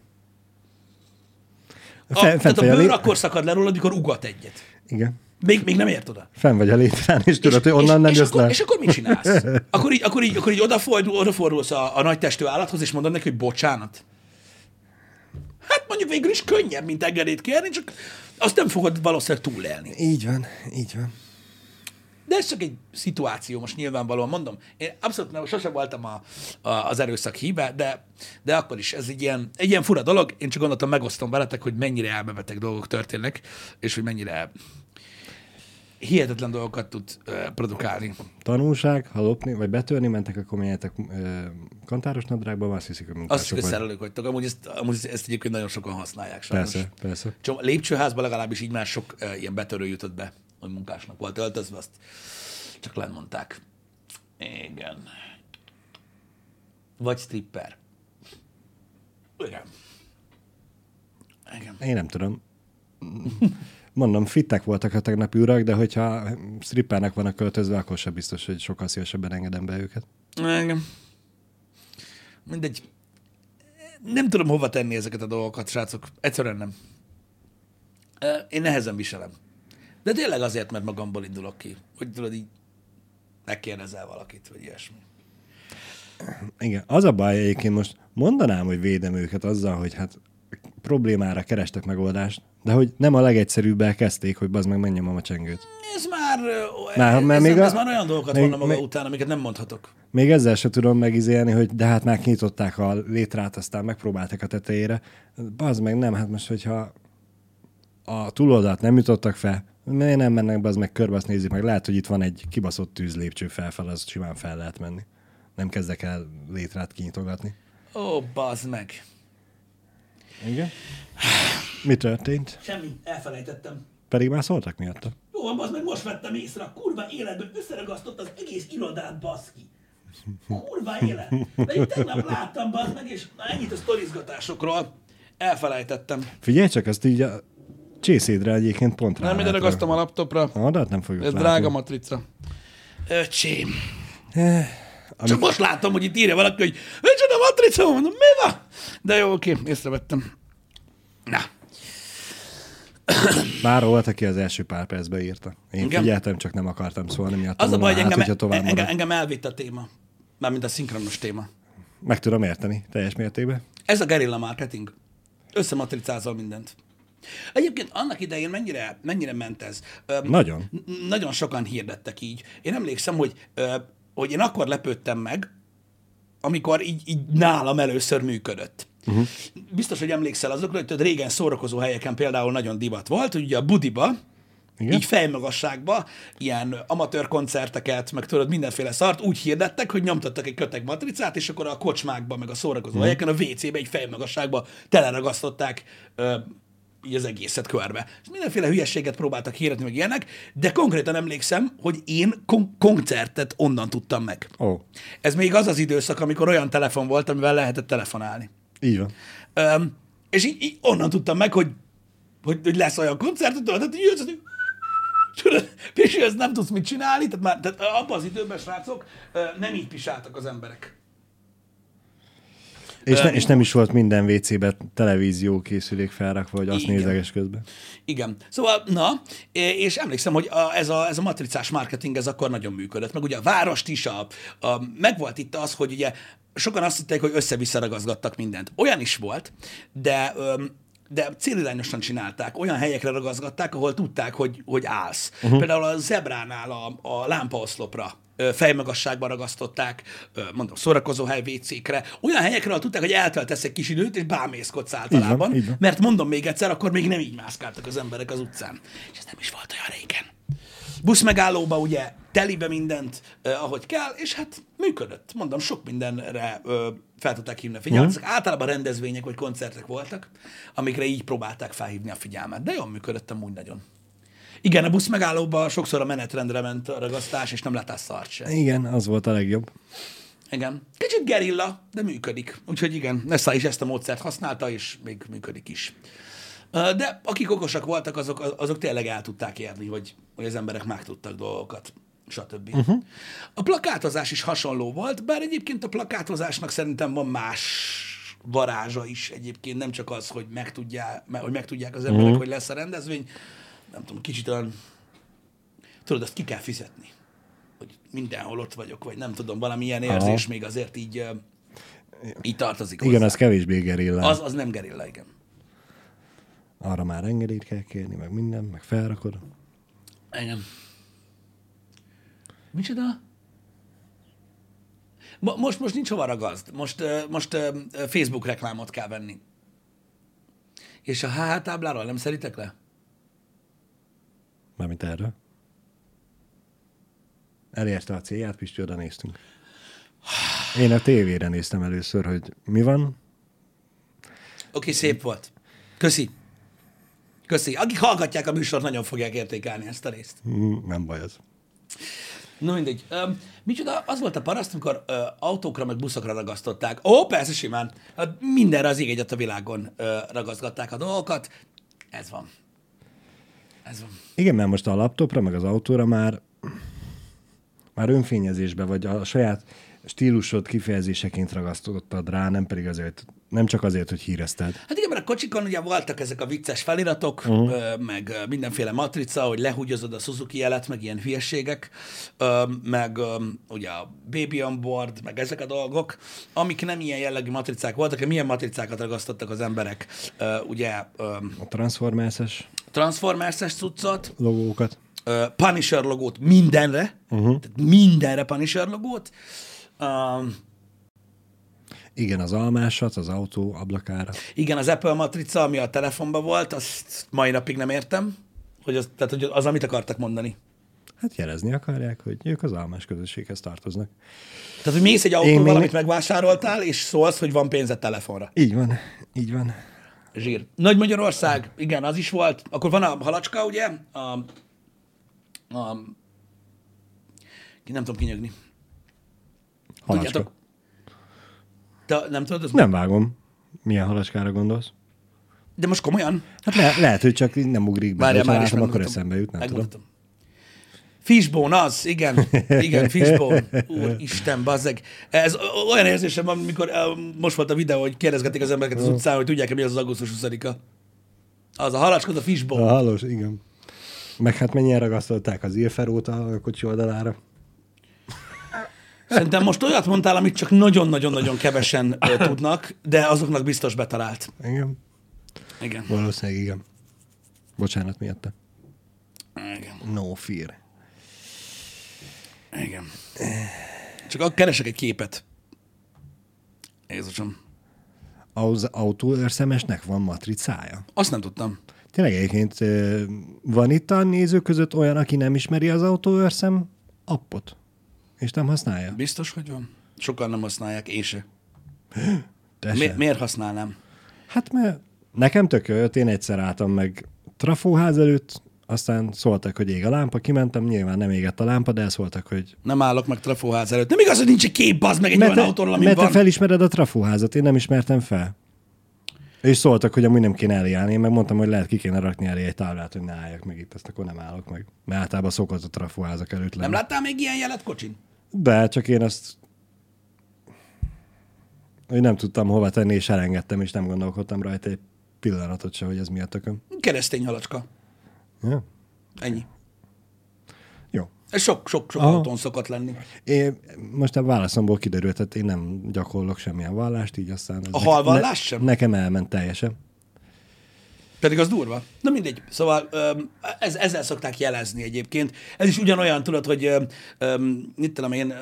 A, Fent, tehát a bőr lé... akkor szakad le róla, amikor ugat egyet. Igen. Még, még nem ért oda. Fenn vagy a létrán, és tudod, hogy onnan és, nem és jössz le. És akkor mit csinálsz? Akkor így, akkor így, akkor így odafordul, odafordulsz a, a nagy testű állathoz, és mondod neki, hogy bocsánat. Hát mondjuk végül is könnyebb, mint engedélyt kérni, csak azt nem fogod valószínűleg túlélni. Így van, így van. De ez csak egy szituáció, most nyilvánvalóan mondom. Én abszolút nem, sosem voltam a, a, az erőszak híve, de, de akkor is ez egy ilyen, egy ilyen fura dolog. Én csak gondoltam, megosztom veletek, hogy mennyire elmebeteg dolgok történnek, és hogy mennyire hihetetlen dolgokat tud uh, produkálni. Tanulság, ha lopni, vagy betörni mentek, akkor menjetek uh, kantáros nadrágba, már azt hiszik, hogy munkások. Azt hiszik, hogy szerelők vagytok. Amúgy ezt, amúgy ezt egyébként nagyon sokan használják. Sajnos. Persze, persze. Csak lépcsőházban legalábbis így már sok uh, ilyen betörő jutott be, hogy munkásnak volt öltözve, azt csak lemondták. Igen. Vagy stripper. Igen. Igen. Én nem tudom. Mondom, fittek voltak a tegnapi urak, de hogyha strippernek vannak öltözve, akkor sem biztos, hogy sokkal szívesebben engedem be őket. Igen. Mindegy. nem tudom hova tenni ezeket a dolgokat, srácok. Egyszerűen nem. Én nehezen viselem. De tényleg azért, mert magamból indulok ki. Hogy tudod, így megkérdezel valakit, vagy ilyesmi. Igen, az a baj, egyébként most mondanám, hogy védem őket azzal, hogy hát problémára kerestek megoldást, de hogy nem a legegyszerűbbel kezdték, hogy bazd meg, menjem a macsengőt. Ez már, már, ez, már, még ez a, már olyan dolgokat vannak maga még, után, amiket nem mondhatok. Még ezzel se tudom megizélni, hogy de hát már kinyitották a létrát, aztán megpróbáltak a tetejére. Bazd meg, nem, hát most, hogyha a túloldalt nem jutottak fel, miért nem mennek be, az meg körbe, azt nézzük meg. Lehet, hogy itt van egy kibaszott tűzlépcső felfel, az simán fel lehet menni. Nem kezdek el létrát kinyitogatni. Ó, bazd meg. Igen? Mi történt? Semmi, elfelejtettem. Pedig már szóltak miatta. Jó van, bazd meg, most vettem észre, a kurva életből összeragasztott az egész irodát, bazd ki. Kurva élet. De itt tegnap láttam, bazd meg, és na, ennyit a sztorizgatásokról. Elfelejtettem. Figyelj csak, azt így a csészédre egyébként pont rá. Nem, ide ragasztom a laptopra. Na, de hát nem fogjuk látni. Ez drága matrica. Öcsém. Amit... Csak most látom, hogy itt írja valaki, hogy micsoda matrica, mondom, mi van? De jó, oké, észrevettem. Na. Bár volt, aki az első pár percbe írta. Én engem? Figyeltem, csak nem akartam szólni miatt. Az a baj, hát, engem, engem, engem elvitt a téma. Mármint a szinkronos téma. Meg tudom érteni, teljes mértékben. Ez a gerilla marketing. Összematricázol mindent. Egyébként annak idején mennyire, mennyire ment ez? Öm, nagyon. N- nagyon sokan hirdettek így. Én emlékszem, hogy... Öm, hogy én akkor lepődtem meg, amikor így, így nálam először működött. Uh-huh. Biztos, hogy emlékszel azokra, hogy régen szórakozó helyeken például nagyon divat volt, hogy ugye a budiba, igen? Így fejmagasságba, ilyen amatőr koncerteket, meg tudod, mindenféle szart úgy hirdettek, hogy nyomtattak egy köteg matricát, és akkor a kocsmákba, meg a szórakozó uh-huh. helyeken, a vécébe egy fejmagasságba teleragasztották ö, így az egészet körbe. És mindenféle hülyeséget próbáltak hirdetni, meg ilyenek, de konkrétan emlékszem, hogy én kon- koncertet onnan tudtam meg. Oh. Ez még az az időszak, amikor olyan telefon volt, amivel lehetett telefonálni. Így van. Öm, és így, így onnan tudtam meg, hogy, hogy, hogy lesz olyan koncert, tudod, hogy jössz, hogy tudod, pisilsz, nem tudsz mit csinálni, tehát, már, tehát abban az időben, srácok, nem így pisáltak az emberek. És, ne, és nem is volt minden vécében televízió készülék felrakva, hogy azt igen. Nézeges közben. Igen. Szóval, na, és emlékszem, hogy a, ez, a, ez a matricás marketing, ez akkor nagyon működött. Meg ugye a várost is, a, a, meg volt itt az, hogy ugye sokan azt hitték, hogy össze-vissza ragaszgattak mindent. Olyan is volt, de, de célirányosan csinálták. Olyan helyekre ragaszgatták, ahol tudták, hogy, hogy állsz. Uh-huh. Például a zebránál a, a lámpaoszlopra fejmagasságban ragasztották, mondom, szórakozóhely vécékre, olyan helyekre, ahol tudták, hogy eltöltesz egy kis időt, és bámészkodsz általában, így van, így van. Mert mondom még egyszer, akkor még nem így mászkáltak az emberek az utcán. És ez nem is volt olyan régen. Buszmegállóba ugye telibe mindent, eh, ahogy kell, és hát működött. Mondom, sok mindenre eh, fel tudták hívni a figyelmet. Mm. Általában rendezvények vagy koncertek voltak, amikre így próbálták felhívni a figyelmet. De jól működöttem úgy nagyon. Igen, a busz megállóban sokszor a menetrendre ment a ragasztás, és nem látás szart sem. Igen, az volt a legjobb. Igen. Kicsit gerilla, de működik. Úgyhogy igen, Nessa is ezt a módszert használta, és még működik is. De akik okosak voltak, azok, azok tényleg el tudták érni, hogy, hogy az emberek megtudtak dolgokat, stb. Uh-huh. A plakátozás is hasonló volt, bár egyébként a plakátozásnak szerintem van más varázsa is egyébként, nem csak az, hogy megtudják, hogy megtudják az emberek, uh-huh. hogy lesz a rendezvény, nem tudom, kicsit olyan, tudod, azt ki kell fizetni, hogy mindenhol ott vagyok, vagy nem tudom, valamilyen érzés aha. még azért így, így tartozik hozzá. Igen, az kevésbé gerilla. Az, az nem gerilla, igen. Arra már engedélyt kell kérni, meg minden, meg felrakod. Igen. Micsoda? Most, most nincs hova ragazd. Most, most Facebook reklámot kell venni. És a há há tábláról nem szeritek le? Mármint erről. Elérte a célját, Pisti, oda néztünk. Én a tévére néztem először, hogy mi van. Oké, okay, szép volt. Köszi. Köszi. Akik hallgatják a műsort, nagyon fogják értékelni ezt a részt. Nem baj az. Na mindegy. Um, micsoda, az volt a paraszt, amikor uh, autókra meg buszokra ragasztották. Ó, persze simán. Hát mindenre az ég egyet a világon uh, ragaszgatták a dolgokat. Ez van. Igen, mert most a laptopra, meg az autóra már, már önfényezésbe, vagy a saját stílusod kifejezéseként ragasztottad rá, nem pedig azért, nem csak azért, hogy hírezted. Hát igen, mert a kocsikon ugye voltak ezek a vicces feliratok, uh-huh. meg mindenféle matrica, hogy lehúgyozod a Suzuki jelet, meg ilyen hülyeségek, meg ugye a Baby on Board, meg ezek a dolgok, amik nem ilyen jellegű matricák voltak, milyen matricákat ragasztottak az emberek, ugye... A Transformers-es. Transformers-es cuccot. Logókat. Punisher logót mindenre, uh-huh. tehát mindenre Punisher logót. Um, igen, az almásat, az autó ablakára. Igen, az Apple matrica, ami a telefonban volt, azt mai napig nem értem, hogy az, tehát, hogy az amit akartak mondani. Hát jelezni akarják, hogy ők az almás közösséghez tartoznak. Tehát, hogy mész egy autóval, még... amit megvásároltál, és szólsz, hogy van pénzed telefonra. Így van, így van. Zsír. Nagy Magyarország, igen, az is volt. Akkor van a halacska, ugye? A, a... Nem tudom kinyögni. Halacska. Te nem tudod? Nem mi? Vágom. Milyen halacskára gondolsz? De most komolyan? Hát le- lehet, hogy csak nem ugrik be. Várjál, már is akkor eszembe jut, nem megmutatom. Tudom. Fishbone az, igen. Igen, Fishbone. Úristen, bazzeg. Ez olyan érzésem van, amikor most volt a videó, hogy kérdezgették az embereket az utcán, hogy tudják-e, mi az az augusztus huszadika. Az a halacska, az a Fishbone. A halos, igen. Meg hát mennyien ragasztolták az Ilferót a kocsi oldalára. Szerintem most olyat mondtál, amit csak nagyon-nagyon-nagyon kevesen tudnak, de azoknak biztos betalált. Igen. Igen. Valószínűleg igen. Bocsánat miatta. Igen. No fear. Igen. Csak keresek egy képet. Jézusom. Az autóörszemesnek van matricája? Azt nem tudtam. Tényleg egyébként van itt a nézők között olyan, aki nem ismeri az autóörszem appot? És nem használja? Biztos, hogy van. Sokan nem használják, én se. Mi- miért használnám? Hát mert nekem tök jött, én egyszer álltam meg trafóház előtt, aztán szóltak, hogy ég a lámpa, kimentem, nyilván nem égett a lámpa, de szóltak, hogy... Nem állok meg trafóház előtt. Nem igaz, hogy nincs egy kép, bazd meg egy mert olyan autóról, amin mert van. Mert te felismered a trafóházat, én nem ismertem fel. És szóltak, hogy amúgy nem kéne eljárni, én megmondtam, hogy lehet ki kéne rakni elé egy táblát, hogy ne álljak meg itt, ezt akkor nem állok meg. Mert általában szokott a trafóházak előtt lenni. Nem láttál még ilyen jelet kocsin? De csak én azt hogy nem tudtam hova tenni, és elengedtem, és nem gondolkodtam rajta egy pillanatot se, hogy ez mi a tököm. Keresztény halacska. Ja. Ennyi. Jó. Ez sok-sok-sok autón szokott lenni. Én most a válaszomból kiderült, hogy én nem gyakorlok semmilyen vallást, így aztán... A halvallás ne, sem? Nekem elment teljesen. Pedig az durva. Na mindegy. Szóval ez, ezzel szokták jelezni egyébként. Ez is ugyanolyan, tudod, hogy mit tudom én,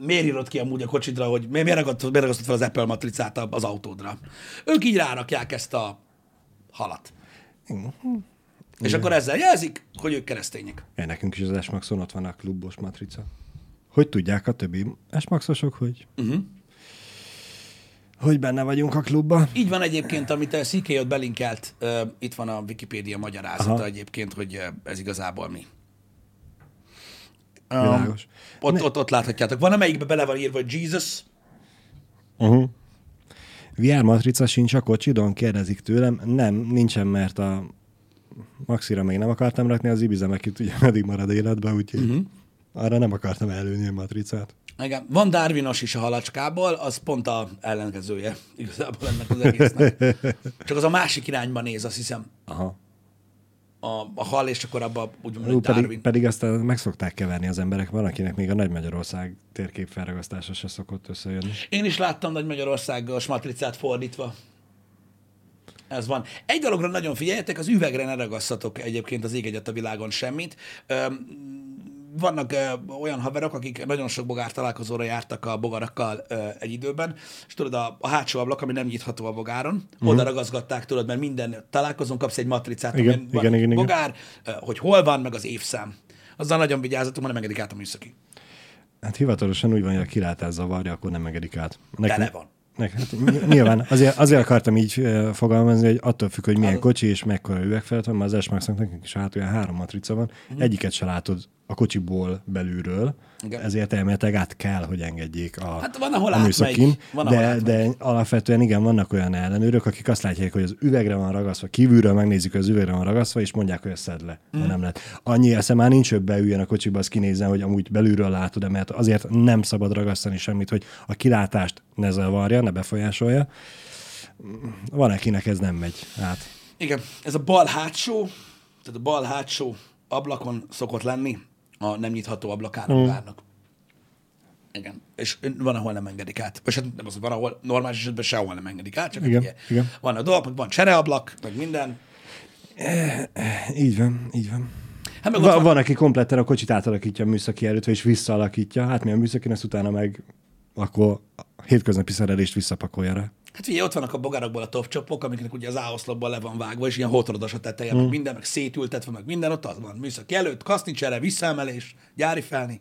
miért írod ki amúgy a kocsidra, hogy miért ragasztod fel az Apple matricát az autódra. Ők így rárakják ezt a halat. Uh-huh. És igen. Akkor ezzel jelzik, hogy ők keresztények. Ja, nekünk is az S-Maxon ott van a klubos matrica. Hogy tudják a többi S-Maxosok, hogy... Uh-huh. Hogy benne vagyunk a klubban. Így van egyébként, amit a C K ott belinkelt. Uh, itt van a Wikipédia magyarázata. Aha. Egyébként, hogy uh, ez igazából mi. Um, Világos. Ott, ne... ott, ott láthatjátok. Van, amelyikbe bele van írva, hogy Jesus. Uh-huh. vé er matrica sincs a kocsidon? Kérdezik tőlem. Nem, nincsen, mert a Maxira még nem akartam rakni, az Ibiza meg itt ugye meddig marad életben, úgyhogy uh-huh. arra nem akartam előni a matricát. Igen. Van Darwinos is a halacskából, az pont a ellenkezője igazából ennek az egésznek. Csak az a másik irányba néz, azt hiszem. Aha. A, a hal, és akkor abban úgymond, hogy Darwin. Pedig, pedig aztán meg szokták keverni az emberek, van, akinek még a Nagy Magyarország térképfelragasztása se szokott összejönni. Én is láttam Nagy Magyarországos matricát fordítva. Ez van. Egy dologra nagyon figyeljetek, az üvegre ne ragasszatok egyébként az ég egyet a világon semmit. Öm, Vannak ö, olyan haverok, akik nagyon sok bogár találkozóra jártak a bogarakkal ö, egy időben, és tudod, a, a hátsó ablak, ami nem nyitható a bogáron, mm. oda ragaszgatták, tudod, mert minden találkozón kapsz egy matricát, igen, amin van igen, igen, bogár, igen. Ö, hogy hol van, meg az évszám. Azzal nagyon vigyázzatok, mert nem engedik át a műszaki. Hát hivatalosan úgy van, hogy a kilátás zavarja, akkor nem engedik át. Nekünk... Tele van. Hát nyilván, azért, azért akartam így fogalmazni, hogy attól függ, hogy milyen kocsi és mekkora üvegfelet van, mert az S-Maxnak nekünk is hát olyan három matrica van, egyet se látod a kocsiból belülről, igen. Ezért elméletileg át kell, hogy engedjék a, hát van, ahol a műszakin, van, ahol de, de alapvetően igen, vannak olyan ellenőrök, akik azt látják, hogy az üvegre van ragaszva, kívülről megnézik, hogy az üvegre van ragaszva, és mondják, hogy ezt szedd le, mm. de nem lehet. Annyi esze már nincs, hogy beüljön a kocsiba, azt kinézzen, hogy amúgy belülről látod, de mert azért nem szabad ragasztani semmit, hogy a kilátást ne zavarja, ne befolyásolja. Van, akinek ez nem megy át. Igen, ez a bal hátsó, tehát a bal hátsó ablakon szokott lenni, a nem nyitható ablakának mm. várnak. Igen. És van, ahol nem engedik át. És hát nem az, van, ahol normális esetben sehol nem engedik át, csak igen, ugye, igen. Van a dolgok, van csereablak, meg minden. E, így van, így van. Hát van, van, van, aki kompletten a kocsit átalakítja a műszaki erőt, és visszaalakítja. Hát mi a műszakin, ezt utána meg akkor a hétköznapi szerelést visszapakolja rá. Hát figyelj, ott vannak a bogarakból a topcsopok, amiknek ugye az áoszlopban le van vágva, és ilyen hotorodos a teteje, mm. meg minden, meg szétültetve, meg minden, ott az van. Műszaki előtt, kasznicsere, visszaemelés, gyári felni.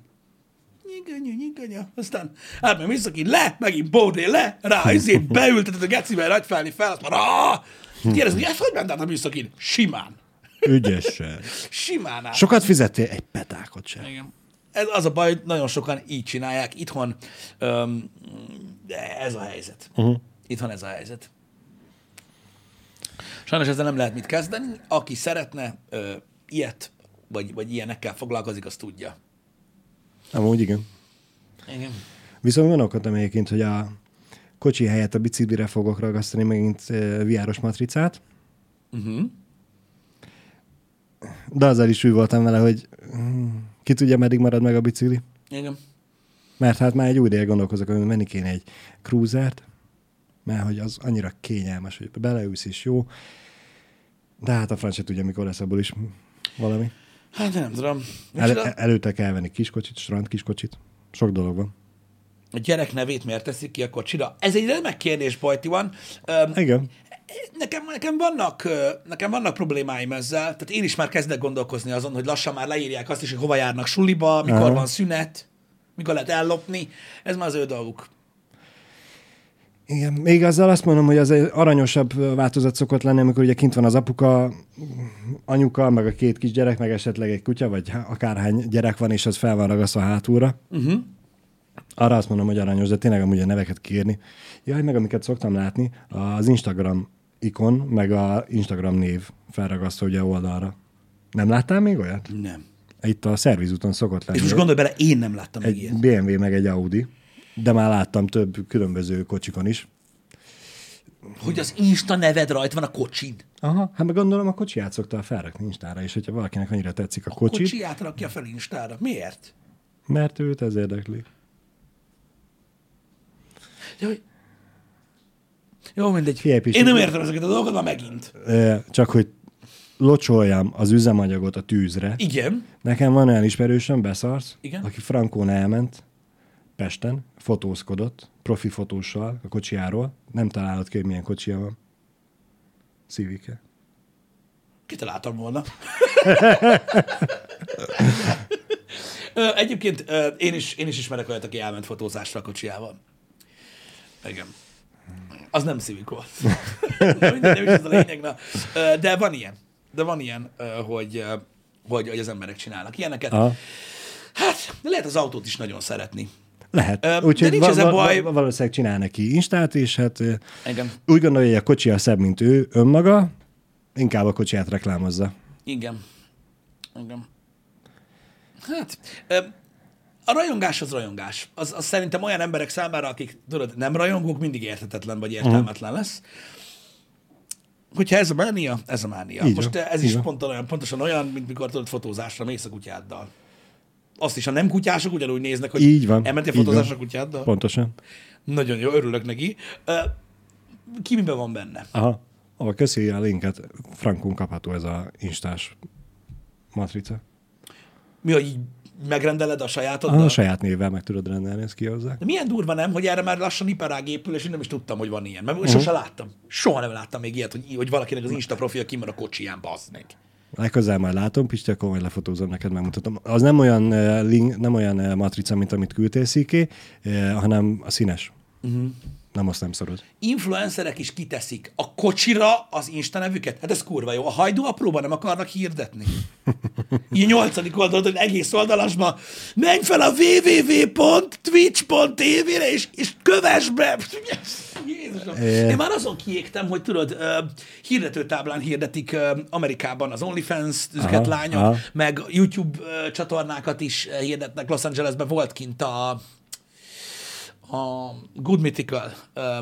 Nyiganyú, nyiganyú. Aztán átmegy műszaki, le, megint bódé, le, rá, ezért beültetett a gecivel, nagy felni fel, azt mondja, ráááá! Kérdezni, hogy ezt hogy ment át a műszakin? Simán. Ügyesen. Simán át. Sokat fizettél, egy petákot sem. Igen. Ez az a baj, hogy nagyon sokan így csinálják itthon. Öm, ez a helyzet. Uh-huh. Itthon ez a helyzet. Sajnos ezzel nem lehet mit kezdeni. Aki szeretne ö, ilyet, vagy, vagy ilyenekkel foglalkozik, azt tudja. Amúgy igen. Igen. Viszont gondolkodtam egyébként, hogy a kocsi helyett a biciklire fogok ragasztani megint vé er-os matricát. Uh-huh. De azzal is úgy voltam vele, hogy ki tudja, meddig marad meg a bicikli. Igen. Mert hát már egy új ideje gondolkozok, hogy menni kéne egy cruisert, mert hogy az annyira kényelmes, hogy beleülsz és jó, de hát a franc se tudja, mikor lesz abból is valami. Hát nem tudom. El, előtte kell venni kiskocsit, strand kiskocsit. Sok dolog van. A gyerek nevét miért teszik ki a kocsira? Ez egy remek kérdés, Bajti van. Öm, Igen. Nekem, nekem, vannak, nekem vannak problémáim ezzel, tehát én is már kezdek gondolkozni azon, hogy lassan már leírják azt is, hogy hova járnak suliba, mikor Aha. van szünet, mikor lehet ellopni. Ez már az ő dolguk. Igen, még azzal azt mondom, hogy az egy aranyosabb változat szokott lenni, amikor ugye kint van az apuka, anyuka, meg a két kisgyerek, meg esetleg egy kutya, vagy akárhány gyerek van, és az fel van ragaszva hátulra. Uh-huh. Arra azt mondom, hogy aranyos, de tényleg amúgy a neveket kérni. Jaj, meg amiket szoktam látni, az Instagram ikon, meg az Instagram név felragasztó ugye oldalra. Nem láttál még olyat? Nem. Itt a szervizúton szokott lenni. És most gondolj bele, én nem láttam még ilyet. Egy bé em vé meg egy Audi. De már láttam több különböző kocsikon is. Hogy az Insta neved rajta van a kocsid. Aha, hát meg gondolom a kocsiját szoktál felrakni Instára, és hogyha valakinek annyira tetszik a, a kocsit... A kocsiját rakja fel Instára. Miért? Mert őt ez érdekli. De, hogy... Jó, mindegy. Fiepis, én nem értem ezeket a dolgokat, már megint. Csak hogy locsoljam az üzemanyagot a tűzre. Igen. Nekem van olyan ismerősöm, beszarsz, igen? Aki frankón elment Pesten, fotózkodott, profi fotóssal a kocsiáról. Nem találod ki, hogy milyen kocsia van. Civic-e. Kitaláltam volna. Egyébként én is, én is ismerek olyat, aki elment fotózásra a kocsiával. Igen. Az nem Civic volt. De minden, nem is ez a lényeg. Na. De van ilyen. De van ilyen, hogy, hogy, hogy az emberek csinálnak ilyeneket. Aha. Hát, de lehet az autót is nagyon szeretni. Lehet. Ö, úgy, de nincs val- ez a baj. Val- valószínűleg csinál neki Instát, és hát igen. Úgy gondolja, hogy a kocsi a szebb, mint ő önmaga, inkább a kocsiját reklámozza. Igen. Igen. Hát, ö, a rajongás az rajongás. Az, az szerintem olyan emberek számára, akik tudod, nem rajongók, mindig érthetetlen vagy értelmetlen lesz. Hogyha ez a mánia, ez a mánia. Így most ez is pontosan olyan, pontosan olyan, mint mikor tudod fotózásra mész a kutyáddal. Azt is, ha nem kutyások, ugyanúgy néznek, hogy így van, elmentél fotózásra kutyáddal. Pontosan. Nagyon jó, örülök neki. Ki miben van benne? Aha. Ó, köszi a linket. Frankon kapható ez a Instás matrica. Mi, hogy így megrendeled a sajátoddal? A saját névvel meg tudod rendelni, ezt kihozzák. De milyen durva nem, hogy erre már lassan iparág épül, és én nem is tudtam, hogy van ilyen. Mert uh-huh. sose láttam. Soha nem láttam még ilyet, hogy, hogy valakinek az Insta profilja kimar a kocsiján, bazd meg. Legközel már látom, Pisti, akkor majd lefotózom, neked megmutatom. Az nem olyan, link, nem olyan matrica, mint amit küldtél, Sziké, hanem a színes. Uh-huh. Nem, azt nem szorod. Influencerek is kiteszik a kocsira az Insta nevüket. Hát ez kurva jó. A hajdú apróban nem akarnak hirdetni. Ilyen nyolcadik oldalon, egész oldalasban menj fel a double-u double-u double-u pont twitch pont t v-re és, és kövess be! Jézusom! É. Én már azon kiégtem, hogy tudod, hirdetőtáblán hirdetik Amerikában az OnlyFans-üket lányok, aha. meg YouTube csatornákat is hirdetnek. Los Angelesben volt kint a a Good Mythical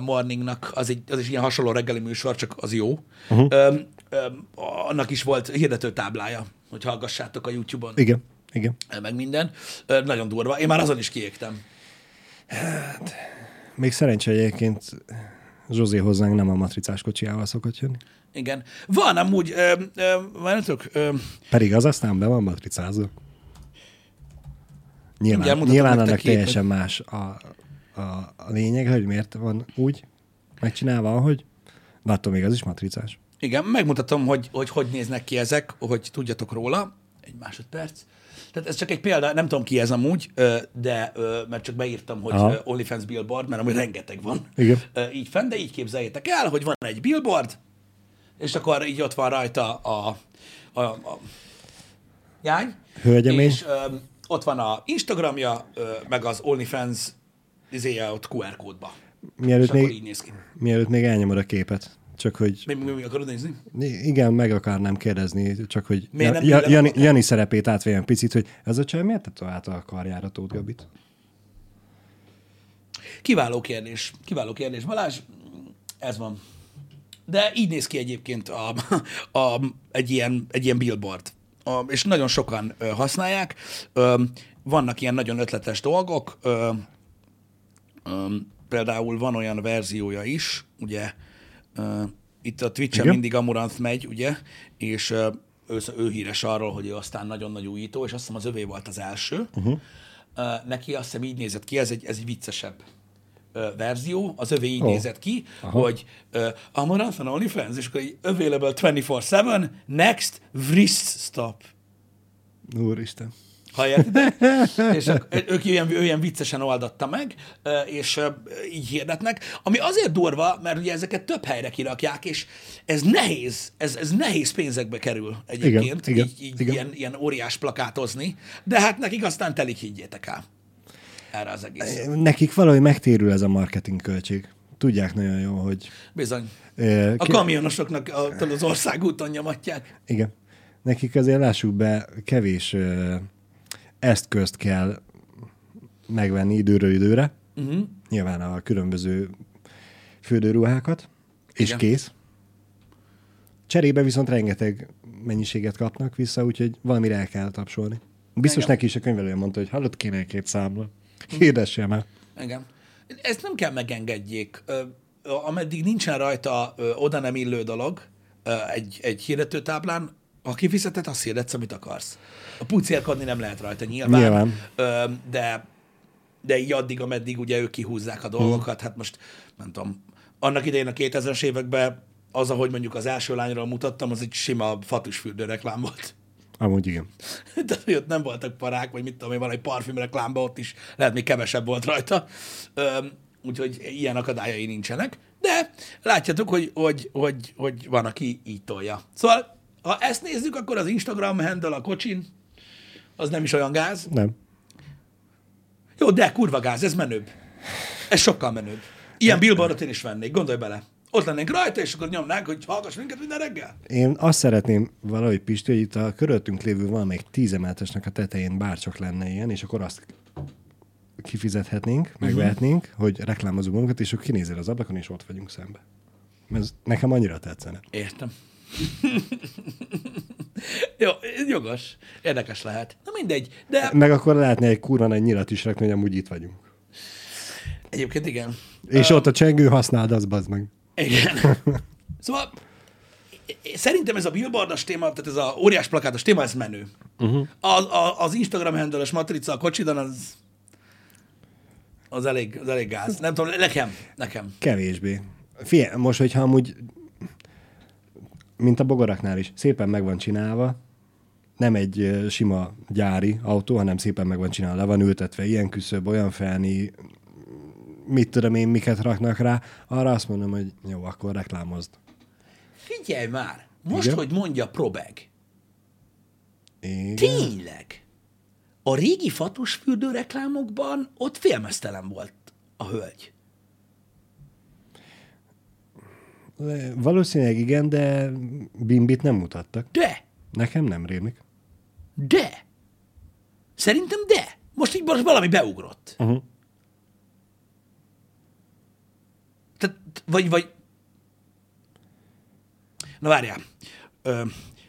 Morningnak, az, egy, az is ilyen hasonló reggeli műsor, csak az jó. Uh-huh. Öm, öm, annak is volt hirdetőtáblája, hogy hallgassátok a YouTube-on. Igen, igen. Meg minden. Öm, nagyon durva. Én már azon is kiégtem. Hát, még szerencsé egyébként Zsuzsi hozzánk nem a matricás kocsiával szokott jönni. Igen. Van amúgy, öm, öm, várjátok? Öm, Pedig az aztán be van matricázó. Nyilván, nyilván annak teljesen más a A, a lényeg, hogy miért van úgy megcsinálva, hogy de attól még az is matricás. Igen, megmutatom, hogy, hogy hogy néznek ki ezek, hogy tudjatok róla. Egy másodperc. Tehát ez csak egy példa, nem tudom ki ez amúgy, de mert csak beírtam, hogy aha. OnlyFans billboard, mert amúgy rengeteg van. Igen. Így fenn, de így képzeljétek el, hogy van egy billboard, és akkor így ott van rajta a, a, a, a jány. Hölgyemény. És ö, ott van a Instagramja, ö, meg az OnlyFans izéje ott kú er kódba. Mielőtt még, mielőtt még elnyomod a képet. Csak hogy... Mi, mi, mi akarod nézni? Igen, meg akarnám kérdezni, csak hogy ja, ja, Jani, Jani szerepét átvélem picit, hogy ez a csaj miért tetovált a karjára Tóth Gabit? Kiváló kérdés. Kiváló kérdés. Balázs, ez van. De így néz ki egyébként a, a, egy, ilyen, egy ilyen billboard. A, és nagyon sokan ö, használják. Ö, vannak ilyen nagyon ötletes dolgok, ö, Um, például van olyan verziója is, ugye, uh, itt a Twitch-en mindig Amuranth megy, ugye, és uh, ő, ő híres arról, hogy ő aztán nagyon nagy újító, és azt hiszem az övé volt az első. Uh-huh. Uh, neki azt hiszem így nézett ki, ez egy, ez egy viccesebb uh, verzió, az övé így oh. nézett ki, aha. hogy uh, Amuranth on OnlyFans, és akkor így available twenty-four seven, next, wrist stop. Úristen. Hallják ide? És ők ilyen, ilyen viccesen oldatta meg, és így hirdetnek. Ami azért durva, mert ugye ezeket több helyre kirakják, és ez nehéz, ez, ez nehéz pénzekbe kerül egyébként, igen, így, így igen. Ilyen, ilyen óriás plakátozni, de hát nekik aztán telik, higgyétek el. Erre az egész. Nekik valahogy megtérül ez a marketing költség. Tudják nagyon jól, hogy... Bizony. Ö, a kamionosoknak a, az országúton nyomatják. Igen. Nekik azért, lássuk be, kevés... Ö, ezt közt kell megvenni időről időre, uh-huh. nyilván a különböző fürdőruhákat, és igen. kész. Cserébe viszont rengeteg mennyiséget kapnak vissza, úgyhogy valamire el kell tapsolni. Biztos engem. Neki is a könyvelő mondta, hogy hallott kéne egy két számla. Hirdessem el. Engem. Ezt nem kell megengedjék. Ameddig nincsen rajta oda nem illő dolog egy, egy hirdetőtáblán, ha kifizeted, azt hirdetsz, amit akarsz. A pucérkodni nem lehet rajta nyilván, nyilván. Ö, de, de így addig, ameddig ugye ők kihúzzák a dolgokat, hát most nem tudom, annak idején a kétezres években az, ahogy mondjuk az első lányról mutattam, az egy sima fatusfürdő reklám volt. Amúgy igen. De ott nem voltak parák, vagy mit tudom én, valami parfüm reklámban ott is lehet még kevesebb volt rajta. Ö, úgyhogy ilyen akadályai nincsenek, de látjátok, hogy, hogy, hogy, hogy van, aki így tolja. Szóval ha ezt nézzük, akkor az Instagram handle a kocsin, az nem is olyan gáz. Nem. Jó, de kurva gáz, ez menőbb. Ez sokkal menőbb. Ilyen billboardot én is vennék, gondolj bele. Ott lennénk rajta, és akkor nyomnánk, hogy hallgass minket minden reggel. Én azt szeretném valahogy, Pisti, hogy itt a körülöttünk lévő valamelyik tízemeletesnek a tetején bárcsak lenne ilyen, és akkor azt kifizethetnénk, megvehetnénk, uh-huh. hogy reklámozunk magunkat, és akkor kinézel az ablakon, és ott vagyunk szembe. Ez nekem annyira tetszene. Értem. Jó, jogos. Érdekes lehet. Na mindegy, de... Meg akkor lehetne egy kurva nagy nyilat is rakni, hogy amúgy itt vagyunk. Egyébként igen. És um, ott a csengő használd, az bazd meg. Igen. Szóval szerintem ez a billboardos téma, tehát ez a óriás plakátos téma, ez menő. Uh-huh. Az, a, az Instagram handle-es matrica a kocsidan, az az elég, az elég gáz. Nem tudom, nekem. nekem. Kevésbé. Figyelj, most, hogyha amúgy mint a bogaraknál is. Szépen meg van csinálva, nem egy sima gyári autó, hanem szépen meg van csinálva. Le van ültetve ilyen küszöb, olyan felni, mit tudom én, miket raknak rá, arra azt mondom, hogy jó, akkor reklámozd. Figyelj már, most, igen? Hogy mondja Probeg. Igen. Tényleg. A régi fatus fürdő reklámokban ott félmeztelen volt a hölgy. Le, valószínűleg igen, de bimbit nem mutattak. De! Nekem nem rémlik. De! Szerintem de! Most így most valami beugrott. Uh-huh. Tehát, vagy, vagy... Na várjál. Ö,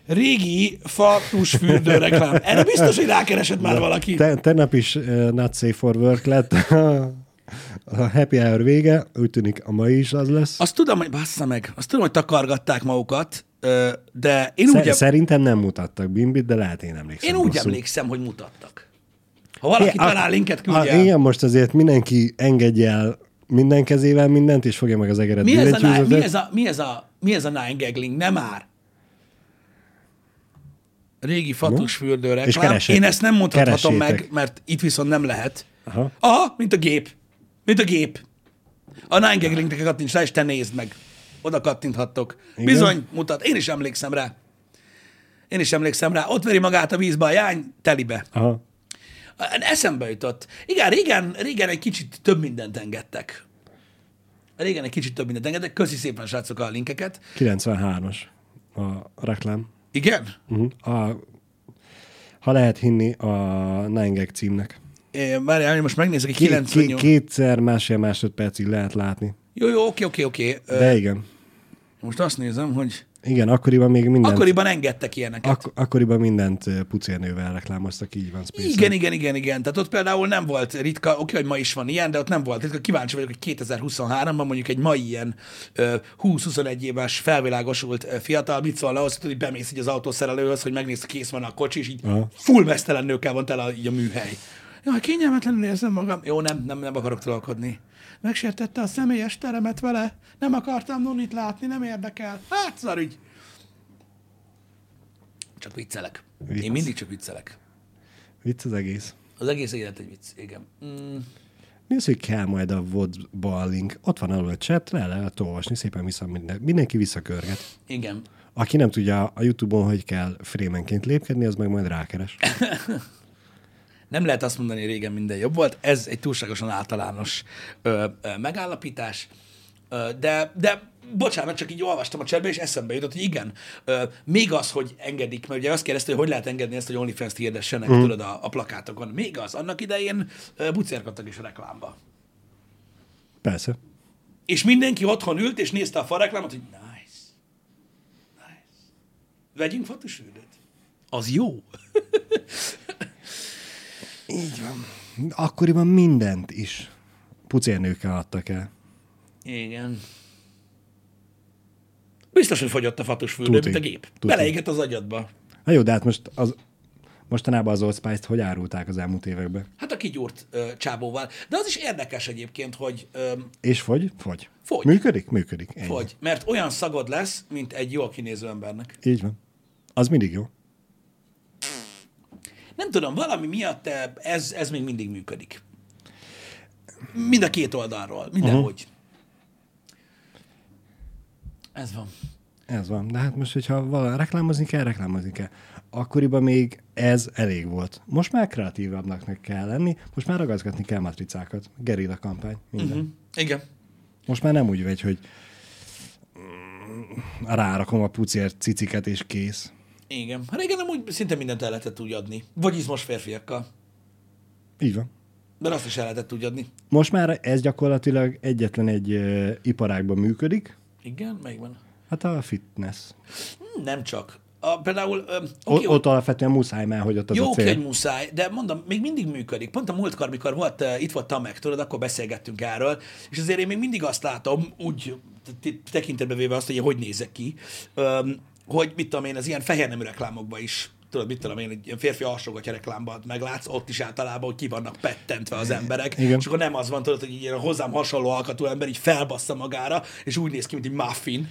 régi fatusfürdő reklám. Erre biztos, hogy rákeresett már valaki. Te, tegnap is uh, not safe for work lett. A happy hour vége, úgy tűnik a mai is az lesz. Azt tudom, hogy bassza meg, azt tudom, hogy takargatták magukat, de én Szer- úgy... Szerintem nem mutattak bimbit, de lehet én emlékszem. Én úgy rosszul. emlékszem, hogy mutattak. Ha valaki é, talál a, linket, küldje. Igen, most azért mindenki engedje el minden kezével mindent, és fogja meg az egeret. Mi ez a, na, mi ez a, mi ez a, mi ez a nine gaggling? Nem már. Régi fatusfürdő reklám. Én ezt nem mutathatom meg, mert itt viszont nem lehet. Aha. Aha, mint a gép. Mint a gép. A nine gagglingnek kattints rá, és te nézd meg. Oda kattinthattok. Igen? Bizony, mutat. Én is emlékszem rá. Én is emlékszem rá. Ott veri magát a vízbe a jány, telibe. Aha. Eszembe jutott. Igen, régen, régen egy kicsit több mindent engedtek. Régen egy kicsit több mindent engedtek. Köszi szépen, srácok, a linkeket. kilencvenhármas a reklám. Igen? Uh-huh. A, ha lehet hinni a nine gag címnek. É, várjál, most megnézek egy kilencvennyolc. Kétszer, másfél másodpercig lehet látni. Jó, jó, oké, oké, oké. De igen. Most azt nézem, hogy... Igen, akkoriban még mindent... Akkoriban engedtek ilyeneket. Ak- akkoriban mindent pucérnővel reklámoztak, így van. Space-en. Igen, igen, igen, igen. Tehát ott például nem volt ritka, oké, hogy ma is van ilyen, de ott nem volt ritka. Kíváncsi vagyok, hogy kétezer-huszonháromban mondjuk egy mai ilyen húsz-huszonegy éves felvilágosult fiatal mit szól ahhoz, hogy bemész így az autószerelőhöz, hogy megnézd, kész van a kocsi, és így full meztelen nőkkel van tele így a műhely. Jaj, kényelmetlenül érzem magam. Jó, nem, nem, nem akarok trollkodni. Megsértette a személyes teremet vele. Nem akartam Nonit látni, nem érdekel. Hát, szarügy. Csak viccelek. Vicc. Én mindig csak viccelek. Vicc az egész. Az egész élet egy vicc, igen. Mm. Mi az, hogy kell majd a vodba a link? Ott van alul a chat, le lehet olvasni, szépen vissza minden. Mindenki visszakörget. Igen. Aki nem tudja a YouTube-on, hogy kell frémenként lépkedni, az meg majd rákeres. Nem lehet azt mondani, hogy régen minden jobb volt. Ez egy túlságosan általános ö, ö, megállapítás. Ö, de, de bocsánat, csak így olvastam a cserbe, és eszembe jutott, hogy igen, ö, még az, hogy engedik, mert ugye azt kérdezte, hogy hogy lehet engedni ezt, hogy OnlyFans-t hirdessenek mm. tudod a, a plakátokon. Még az, annak idején ö, bucérkodtak is a reklámba. Persze. És mindenki otthon ült, és nézte a falreklámot, hogy nice. Nice. Vegyünk fotósüldöt. Az jó. Így van. Akkoriban mindent is pucérnőkkel adtak el. Igen. Biztos, hogy fogyott a fatusfürdő, Tuti. Mint a gép. Tuti. Beleégett az agyadba. Na jó, de hát most az, mostanában az Old Spice-t hogy árulták az elmúlt években? Hát a kigyúrt ö, csábóval. De az is érdekes egyébként, hogy... Ö, És fogy? Fogy. Fogy. Működik? Működik. Ennyi. Fogy. Mert olyan szagod lesz, mint egy jól kinéző embernek. Így van. Az mindig jó. Nem tudom, valami miatt ez, ez még mindig működik. Mind a két oldalról, mindenhogy. Uh-huh. Ez van. Ez van. De hát most, hogyha valami reklámozni kell, reklámozni kell. Akkoriban még ez elég volt. Most már kreatívabbnak kell lenni, most már ragaszgatni kell matricákat. Gerilla kampány, minden. Uh-huh. Igen. Most már nem úgy vagy, hogy rárakom a pucér ciciket és kész. Igen. Régen amúgy szinte mindent el lehetett úgy adni. Vagy izmos férfiakkal. Így van. De azt is el lehetett úgy adni. Most már ez gyakorlatilag egyetlen egy ö, iparágban működik. Igen? Melyik van? Hát a fitness. Nem csak. A, például... Ö, okay, o, ott alapvetően muszáj már, hogy ott az jó, a cél. Jó, hogy muszáj, de mondom, még mindig működik. Pont a múltkor, mikor volt, uh, itt volt Tamek, tudod, akkor beszélgettünk erről, és azért én még mindig azt látom, úgy tekintetbe véve azt, hogy hogy nézek ki, hogy mit tudom én, az ilyen fehér nemű reklámokban is, tudod, mit tudom én, egy ilyen férfi alsógatya reklámban meglátsz, ott is általában, hogy ki vannak pettentve az emberek, igen. És akkor nem az van, tudod, hogy ilyen hozzám hasonló alkatú ember így felbassza magára, és úgy néz ki, mint egy muffin.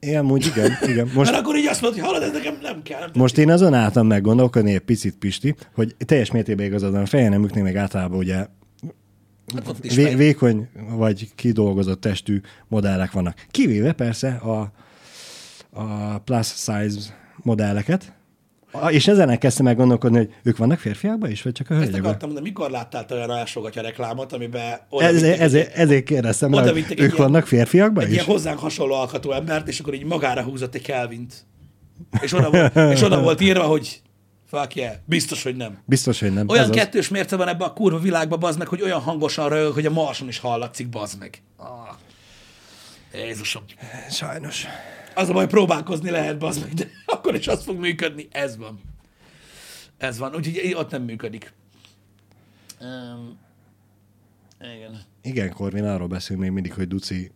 Igen, úgy igen, igen. Most... Mert akkor így azt mondod, hogy hallod, ez nekem nem kell. Nem most én azon álltam meggondolkodni egy picit, Pisti, hogy teljes mértében igazad van, a fehér neműknél meg általában ugye vé, vékony vagy kidolgozott testű modellek vannak. Kivéve persze a, a plus size modelleket. És ezen kezdtem el gondolkodni, hogy ők vannak férfiakban is, vagy csak a hölgyekben? Ezt akartam mondani, mikor láttál te olyan rásogatja reklámot, amiben... Ezért, ezért, ezért kérdeztem, hogy ők ilyen, vannak férfiakban is? Egy ilyen hozzánk hasonló alkatú embert, és akkor így magára húzott egy Kelvint. És oda volt, és oda volt írva, hogy fuck yeah, biztos, hogy nem. Biztos, hogy nem. Olyan ez kettős az... mérce van ebben a kurva világban, bazd meg, hogy olyan hangosan röhög, hogy a Marson is hallatszik, bazd meg. Ah. Jézusom. Sajnos. Az a baj, próbálkozni lehet, bazd meg, de akkor is az fog működni. Ez van. Ez van. Úgyhogy ott nem működik. Um, igen. Igen, Korvin, arról beszélünk még mindig, hogy duci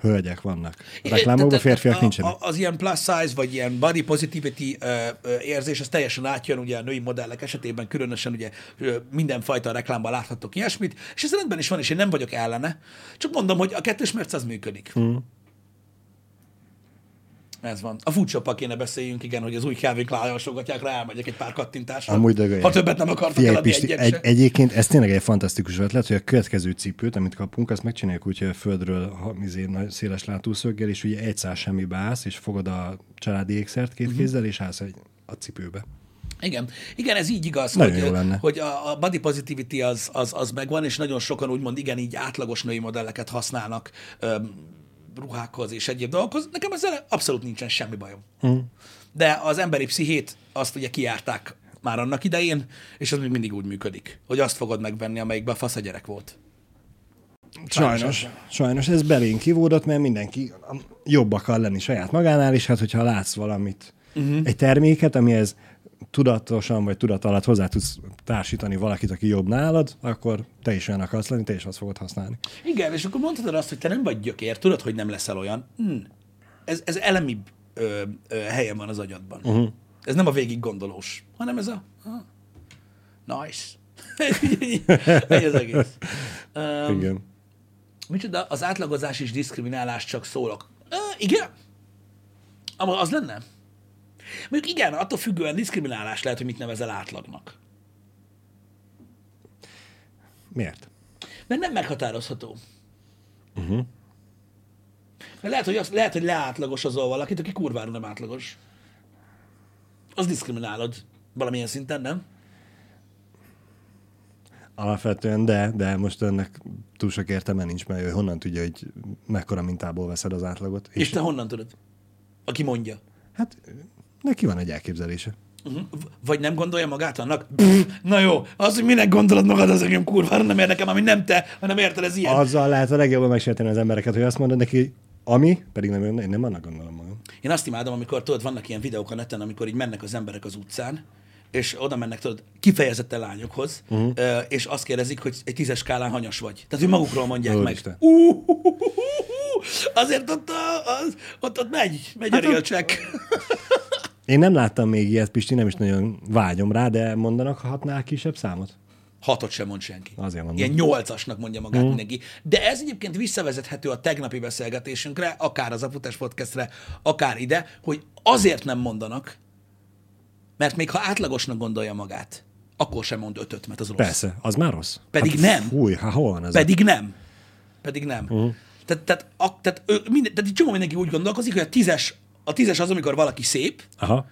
hölgyek vannak. A reklámokban férfiak nincsenek. Az ilyen plus size, vagy ilyen body positivity érzés, az teljesen átjön ugye a női modellek esetében, különösen ugye mindenfajta reklámban láthatok ilyesmit, és ez rendben is van, és én nem vagyok ellene. Csak mondom, hogy a kettős mérce az működik. Mm. Ez van. A foodshop-al kéne beszéljünk, igen, hogy az új Calvin Klein-jal sogatják rá, elmegyek egy pár kattintásra. Amúgy dögöljön. Ha többet nem akartak eladni egyet egy, Egyébként ez tényleg egy fantasztikus ötlet, hogy a következő cipőt, amit kapunk, azt megcsináljuk úgy, hogy a földről széles látószöggel, és ugye egy száz semmibe állsz, és fogod a családi ékszert két uh-huh. kézzel, és állsz a cipőbe. Igen, igen, ez így igaz, hogy, hogy a body positivity az, az, az megvan, és nagyon sokan úgymond igen, így átlagos női modelleket használnak ruhákhoz és egyéb dolgokhoz. Nekem ezzel abszolút nincsen semmi bajom. Mm. De az emberi pszichét azt ugye kijárták már annak idején, és az még mindig úgy működik, hogy azt fogod megvenni, amelyikben fasz a gyerek volt. Sajnos. Sajnos, sajnos ez belén kivódott, mert mindenki jobb akar lenni saját magánál, és hát hogyha látsz valamit, mm-hmm. egy terméket, amihez tudatosan vagy tudat alatt hozzá tudsz társítani valakit, aki jobb nálad, akkor te is olyan akarsz lenni, te is azt fogod használni. Igen, és akkor mondhatod azt, hogy te nem vagy gyökér, tudod, hogy nem leszel olyan. Hm. Ez, ez elemibb ö, ö, helyen van az agyadban. Uh-huh. Ez nem a végig gondolós, hanem ez a ah, nice. Egy az egész. Um, igen. Micsoda, az átlagozás és diszkriminálás csak szólok. Uh, igen? Az lenne? Mondjuk igen, attól függően diszkriminálás lehet, hogy mit nevezel átlagnak. Miért? Mert nem meghatározható. Uh-huh. Mert lehet, hogy, az, lehet, hogy leátlagos azon valakit, aki kurvára nem átlagos. Az diszkriminálod valamilyen szinten, nem? Alapvetően, de, de most ennek túl sok értelme nincs, mert ő honnan tudja, hogy mekkora mintából veszed az átlagot. És, és te honnan tudod? Aki mondja. Hát neki van egy elképzelése. Uh-huh. Vagy nem gondolja magát annak? Pff, na jó, az, hogy minek gondolod magad, az engem kurvára nem érdekem, ami nem te, hanem érted, ez ilyen. Azzal lehet a legjobban megsérteni az embereket, hogy azt mondod neki, ami, pedig nem, én nem annak gondolom magam. Én azt imádom, amikor tudod, vannak ilyen videók a neten, amikor így mennek az emberek az utcán, és oda mennek, tudod, kifejezetten lányokhoz, uh-huh. és azt kérdezik, hogy egy tízes skálán hanyas vagy. Tehát, hogy magukról mondják Lord meg. Azért ott, az, ott, ott megy, megy hát a real check. Én nem láttam még ilyet, Pisti, nem is nagyon vágyom rá, de mondanak hatnál kisebb számot? Hatot sem mond senki. Azért mondom. Ilyen nyolcasnak mondja magát mm. mindenki. De ez egyébként visszavezethető a tegnapi beszélgetésünkre, akár az Aputás Podcastre, akár ide, hogy azért nem mondanak, mert még ha átlagosnak gondolja magát, akkor sem mond ötöt, mert az rossz. Persze, az már rossz. Pedig hát, nem. Fúj, hát hol van ez? Pedig a... nem. Pedig nem. Uh-huh. Tehát, tehát, a, tehát, ő, minden, tehát csomó mindenki úgy gondolkozik, hogy a tízes, a tízes az, amikor valaki szép, aha.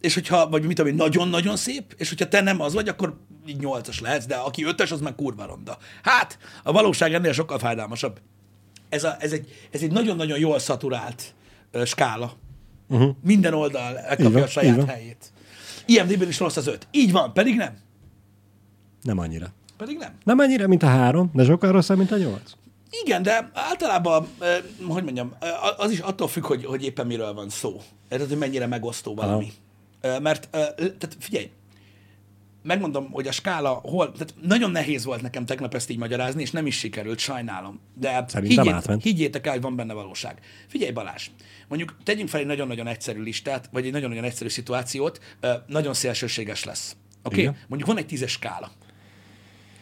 és hogyha, vagy mit tudom én, nagyon-nagyon szép, és hogyha te nem az vagy, akkor így nyolcas lehetsz, de aki ötös, az meg kurva ronda. Hát, a valóság ennél sokkal fájdalmasabb. Ez, a, ez, egy, ez egy nagyon-nagyon jól szaturált uh, skála. Uh-huh. Minden oldal elkapja van, a saját helyét. i em dé-ben is rossz az öt. Így van, pedig nem. Nem annyira. Pedig nem. Nem annyira, mint a három, de sokkal rosszabb, mint a nyolc. Igen, de általában, eh, hogy mondjam, az is attól függ, hogy, hogy éppen miről van szó. Tehát, hogy mennyire megosztó valami. Ah. Mert, tehát figyelj, megmondom, hogy a skála hol, tehát nagyon nehéz volt nekem tegnap ezt így magyarázni, és nem is sikerült, sajnálom. De higgyét, higgyétek el, hogy van benne valóság. Figyelj, Balázs, mondjuk tegyünk fel egy nagyon-nagyon egyszerű listát, vagy egy nagyon-nagyon egyszerű szituációt, nagyon szélsőséges lesz. Oké? Okay? Mondjuk van egy tízes skála.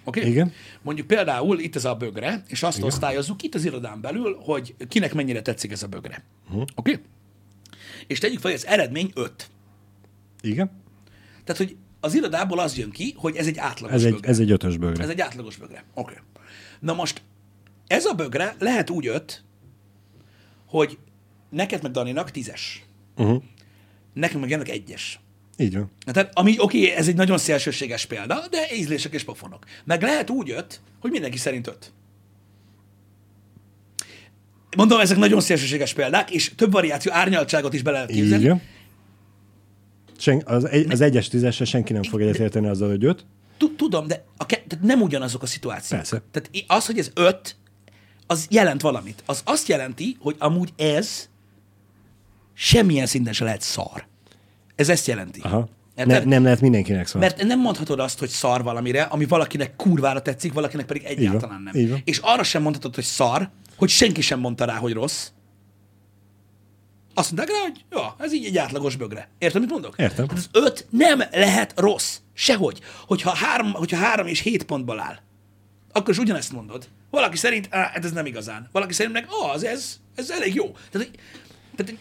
Okay? Igen. Mondjuk például itt ez a bögre, és azt igen. osztályozzuk itt az irodán belül, hogy kinek mennyire tetszik ez a bögre. Uh-huh. Oké? Okay? És tegyük fel, hogy az eredmény öt. Igen. Tehát, hogy az irodából az jön ki, hogy ez egy átlagos ez egy, bögre. Ez egy ötös bögre. Ez egy átlagos bögre. Oké. Okay. Na most ez a bögre lehet úgy öt, hogy neked meg Daninak tízes. Uh-huh. Nekünk meg ennek egyes. Így van. Tehát, ami, oké, okay, ez egy nagyon szélsőséges példa, de ízlések és pofonok. Meg lehet úgy öt, hogy mindenki szerint öt. Mondom, ezek nagyon szélsőséges példák, és több variáció árnyaltságot is bele lehet képzelni. Így van. Sen, az, egy, az egyes tízesre senki nem fog egyetérteni azzal, hogy öt. Tudom, de a ke- tehát nem ugyanazok a szituációk. Persze. Tehát az, hogy ez öt, az jelent valamit. Az azt jelenti, hogy amúgy ez semmilyen szinten se lehet szar. Ez ezt jelenti. Aha. Ne, nem lehet mindenkinek szar. Mert nem mondhatod azt, hogy szar valamire, ami valakinek kurvára tetszik, valakinek pedig egyáltalán nem. Igen. És arra sem mondhatod, hogy szar, hogy senki sem mondta rá, hogy rossz. Azt mondták rá, hogy jó, ez így egy átlagos bögre. Érted, mit mondok? Értem. Hát az öt nem lehet rossz. Sehogy. Hogyha három, hogyha három és hét pontból áll, akkor is ugyanezt mondod. Valaki szerint, á, hát ez nem igazán. Valaki szerint meg, az, ez, ez elég jó. Tehát, tehát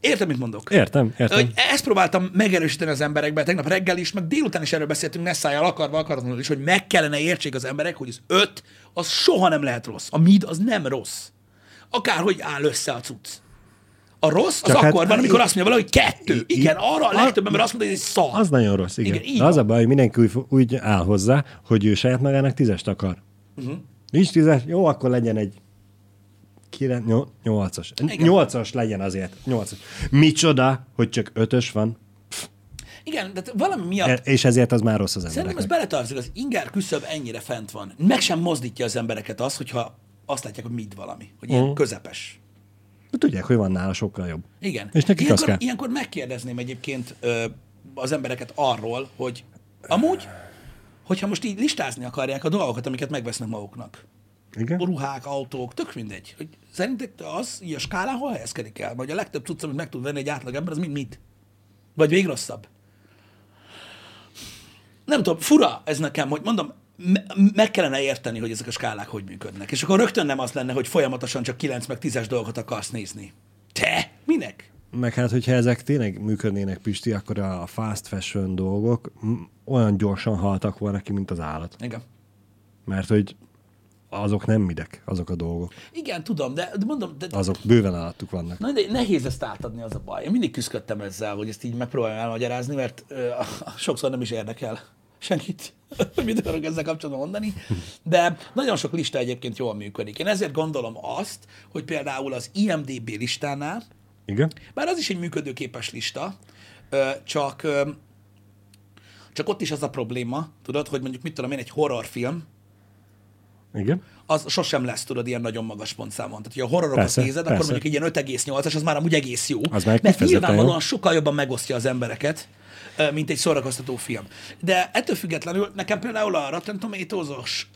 értem, mit mondok? Értem, értem. Ezt próbáltam megerősíteni az emberekben tegnap reggel is, meg délután is erről beszéltünk, ne szájjal akarva, akaratlanul is, hogy meg kellene értsék az emberek, hogy az öt, az soha nem lehet rossz. A mid az nem rossz. Akárhogy áll össze a cucc. A rossz az csak akkor hát, van, amikor í- azt mondja valahogy kettő. Í- igen, arra a legtöbb ember azt mondja, hogy ez szar. Az nagyon rossz, igen. igen az a baj, hogy mindenki úgy, úgy áll hozzá, hogy ő saját magának tízest akar. Uh-huh. Nincs tízes, jó, akkor legyen egy kilenc, nyolcas. Igen. Nyolcas legyen azért. Nyolcas. Micsoda, hogy csak ötös van. Pff. Igen, de valami miatt... És ezért az már rossz az embereknek. Szerintem ez beletartozik, az inger küszöb ennyire fent van. Meg sem mozdítja az embereket az, hogyha azt látják, hogy mit valami. Hogy ilyen uh-huh. közepes. Tudják, hogy van nála sokkal jobb. Igen. És nekik ilyenkor, az kell. Ilyenkor megkérdezném egyébként ö, az embereket arról, hogy amúgy, hogyha most így listázni akarják a dolgokat, amiket megvesznek maguknak. Igen. Ruhák, autók, tök mindegy. Hogy szerinted az ilyen skálán hol helyezkedik el? Vagy a legtöbb cucc, amit meg tud venni egy átlag ember, az mind mit? Vagy még rosszabb? Nem tudom, fura ez nekem, hogy mondom, meg kellene érteni, hogy ezek a skálák hogy működnek. És akkor rögtön nem az lenne, hogy folyamatosan csak kilenc meg tízes dolgot akarsz nézni. Te? Minek? Meg hát, hogyha ezek tényleg működnének, Pisti, akkor a fast fashion dolgok olyan gyorsan haltak volna ki, mint az állat. Igen. Mert hogy azok nem midek, azok a dolgok. Igen, tudom, de mondom... De... Azok bőven alattuk vannak. Na, de nehéz ezt átadni, az a baj. Én mindig küzdöttem ezzel, hogy ezt így megpróbáljam elmagyarázni, mert ö, sokszor nem is érdekel senkit, hogy mit akarok ezzel kapcsolatban mondani, de nagyon sok lista egyébként jól működik. Én ezért gondolom azt, hogy például az i em dé bé listánál, igen, bár az is egy működőképes lista, csak, csak ott is az a probléma, tudod, hogy mondjuk mit tudom én, egy horrorfilm, igen, az sosem lesz, tudod, ilyen nagyon magas pontszámon. Tehát, hogyha a horrorokat persze, nézed, persze, akkor mondjuk ilyen öt egész nyolcas, az már amúgy egész jó. Az mert nyilvánvalóan jó. Sokkal jobban megosztja az embereket, mint egy szórakoztató film. De ettől függetlenül nekem például a Rotten Tomatoes-os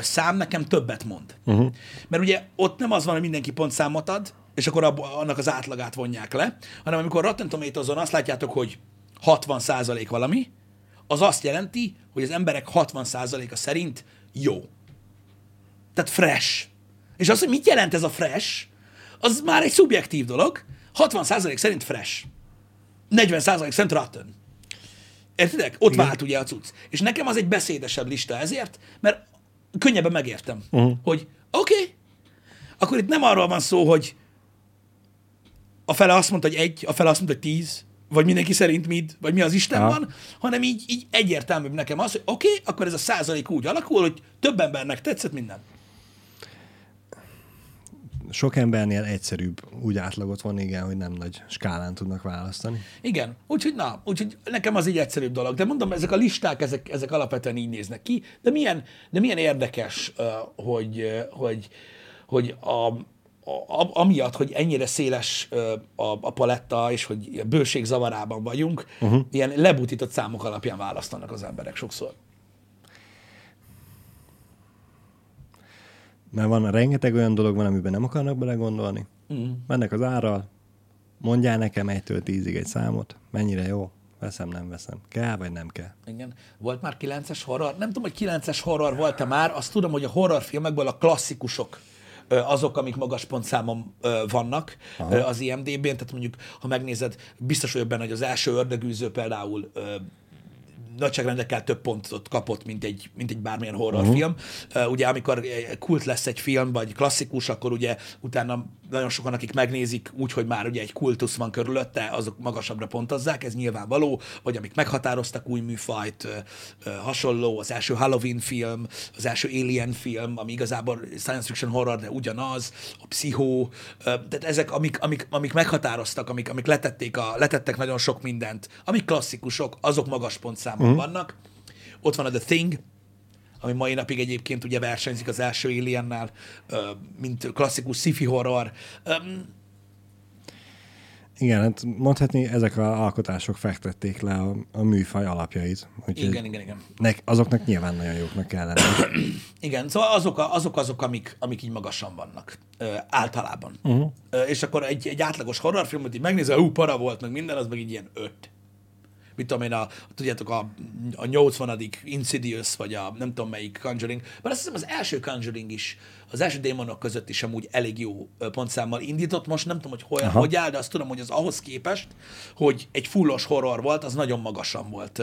szám nekem többet mond. Uh-huh. Mert ugye ott nem az van, hogy mindenki pontszámot ad, és akkor annak az átlagát vonják le, hanem amikor Rotten Tomatoes-on azt látjátok, hogy hatvan százalék valami, az azt jelenti, hogy az emberek hatvan százaléka szerint jó. Tehát fresh. És az, hogy mit jelent ez a fresh, az már egy szubjektív dolog. hatvan százalék szerint fresh. negyven százalék szerint rotten. Értedek? Ott igen. Vált ugye a cucc. És nekem az egy beszédesebb lista ezért, mert könnyebben megértem, uh-huh. hogy oké, okay, akkor itt nem arról van szó, hogy a fele azt mondta, hogy egy, a fele azt mondta, hogy tíz, vagy mindenki szerint mit, vagy mi az Isten ha. Van, hanem így, így egyértelműbb nekem az, hogy oké, okay, akkor ez a százalék úgy alakul, hogy több embernek tetszett minden. Sok embernél egyszerűbb úgy átlagot van, igen, hogy nem nagy skálán tudnak választani. Igen, úgyhogy na, úgyhogy nekem az így egyszerűbb dolog. De mondom, ezek a listák, ezek, ezek alapvetően így néznek ki, de milyen, de milyen érdekes, hogy, hogy, hogy a, a, amiatt, hogy ennyire széles a, a paletta, és hogy bőség zavarában vagyunk, uh-huh. ilyen lebutított számok alapján választanak az emberek sokszor. Mert van rengeteg olyan dolog van, amiben nem akarnak belegondolni. Mm. Mennek az árral, mondjál nekem egytől tízig egy számot, mennyire jó, veszem, nem veszem. Kell, vagy nem kell. Igen. Volt már kilences horror? Nem tudom, hogy kilences horror volt-e már, azt tudom, hogy a horrorfilmekből a klasszikusok azok, amik magas pontszámon vannak aha. az i em dé bén, tehát mondjuk, ha megnézed, biztos, hogy benne, hogy az első ördögűző például nagyságrendekkel több pontot kapott, mint egy, mint egy bármilyen horrorfilm. Uh-huh. Ugye amikor kult lesz egy film, vagy klasszikus, akkor ugye utána nagyon sokan, akik megnézik úgy, hogy már ugye egy kultusz van körülötte, azok magasabbra pontozzák, ez nyilvánvaló, vagy amik meghatároztak új műfajt, hasonló, az első Halloween film, az első Alien film, ami igazából science fiction horror, de ugyanaz, a Pszichó, tehát ezek, amik, amik, amik meghatároztak, amik, amik letették a, letettek nagyon sok mindent, amik klasszikusok, azok magas pontszámon mm. vannak. Ott van a The Thing, ami mai napig egyébként ugye versenyzik az első Aliennál, mint klasszikus sci-fi horror. Igen, hát mondhatni, ezek az alkotások fektették le a, a műfaj alapjait. Igen, igen, igen. Nek, azoknak nyilván nagyon jóknak kellene. Igen, szóval azok a, azok, azok amik, amik így magasan vannak ö, általában. Uh-huh. Ö, és akkor egy, egy átlagos horrorfilmet így megnézel, hú, para volt, meg minden, az meg így ilyen öt. Mit tudom én, a, tudjátok, a, a nyolcvanadik Insidious, vagy a nem tudom melyik Conjuring, mert azt hiszem az első Conjuring is, az első démonok között is amúgy elég jó pontszámmal indított, most nem tudom, hogy hol, hogy áll, de azt tudom, hogy az ahhoz képest, hogy egy fullos horror volt, az nagyon magasan volt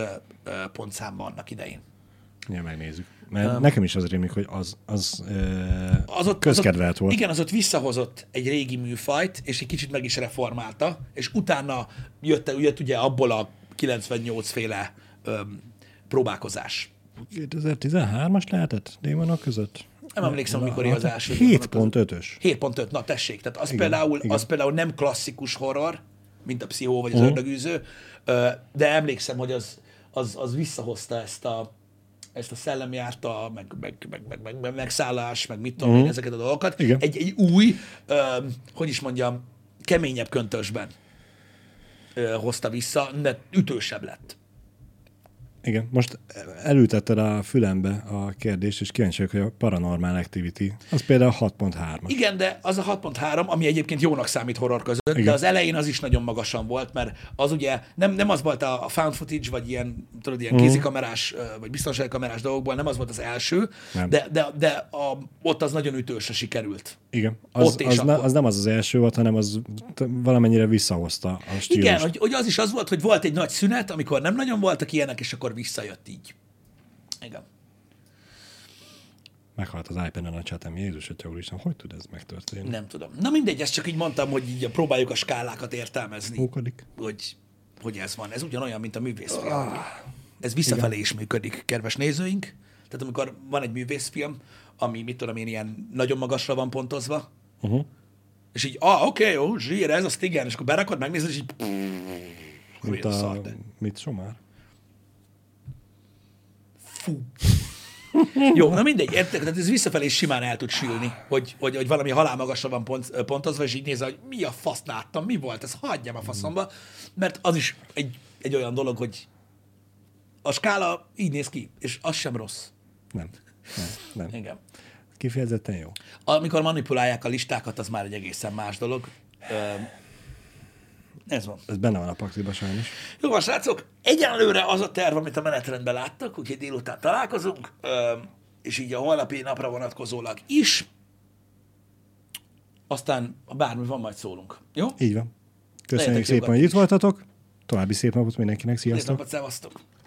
pontszámban annak idején. Ja, megnézzük. Mert um, nekem is az rémlik, hogy az, az, az ott, közkedvelt volt. Igen, az ott visszahozott egy régi műfajt, és egy kicsit meg is reformálta, és utána jött, jött ugye abból a kilencvennyolc féle öm, próbálkozás. kétezer-tizenhármas lehetett démonok között? Nem emlékszem, mikor az első. hét pont ötös. hét pont öt, na tessék. Tehát az, igen, például, igen. az például nem klasszikus horror, mint a Pszichó vagy az uh-huh. Ördögűző, de emlékszem, hogy az, az, az visszahozta ezt a, ezt a szellemjárta, meg, meg, meg, meg, meg, meg megszállás, meg mit tudom, uh-huh. ezeket a dolgokat. Egy, egy új, öm, hogy is mondjam, keményebb köntösben hozta vissza, de ütősebb lett. Igen, most elültetted a fülembe a kérdést, és kíváncsi vagyok, hogy a Paranormal Activity, az például hat pont három. Igen, de az a hat pont három, ami egyébként jónak számít horror között, igen. de az elején az is nagyon magasan volt, mert az ugye nem, nem az volt a found footage, vagy ilyen, tudod, ilyen uh-huh. kézikamerás, vagy biztonságkamerás dolgokból, nem az volt az első, nem. de, de, de a, ott az nagyon ütősre sikerült. Igen, az, az, ne, az nem az az első volt, hanem az valamennyire visszahozta a stílust. Igen, hogy, hogy az is az volt, hogy volt egy nagy szünet, amikor nem nagyon voltak ilyenek, és akkor visszajött így. Igen. Meghalt az iPad-en a csatem. Jézus, atya úristen, hogy tud ez megtörténni? Nem tudom. Na mindegy, ezt csak így mondtam, hogy így próbáljuk a skálákat értelmezni. Működik. Hogy, hogy ez van. Ez ugyanolyan, mint a művészfilm. Ah, ez visszafelé igen. is működik, kedves nézőink. Tehát amikor van egy művészfilm, ami mit tudom én, ilyen nagyon magasra van pontozva, uh-huh. és így, ah, oké, okay, jó, zsír, ez azt igen, és akkor berakod, megnézed, és így... Mint a... Szar, de... Mit Somár? Fú. Jó, na mindegy, értek, tehát ez visszafelé simán el tud sülni, hogy, hogy, hogy valami halálmagasra van pont, pontozva, és így nézze, hogy mi a fasz láttam, mi volt, ez hagyjam a faszomba, mert az is egy, egy olyan dolog, hogy a skála így néz ki, és az sem rossz. Nem, nem, nem. Igen. Kifejezetten jó. Amikor manipulálják a listákat, az már egy egészen más dolog. Ez van. Ez benne van a paktiba sajnos. Jó van, srácok, egyenlőre az a terv, amit a menetrendben láttak, úgyhogy délután találkozunk, és így a holnapi napra vonatkozólag is. Aztán bármi van, majd szólunk. Jó? Így van. Köszönjük szépen, hogy itt voltatok. További szép napot mindenkinek. Sziasztok! Szép napot, szevasztok!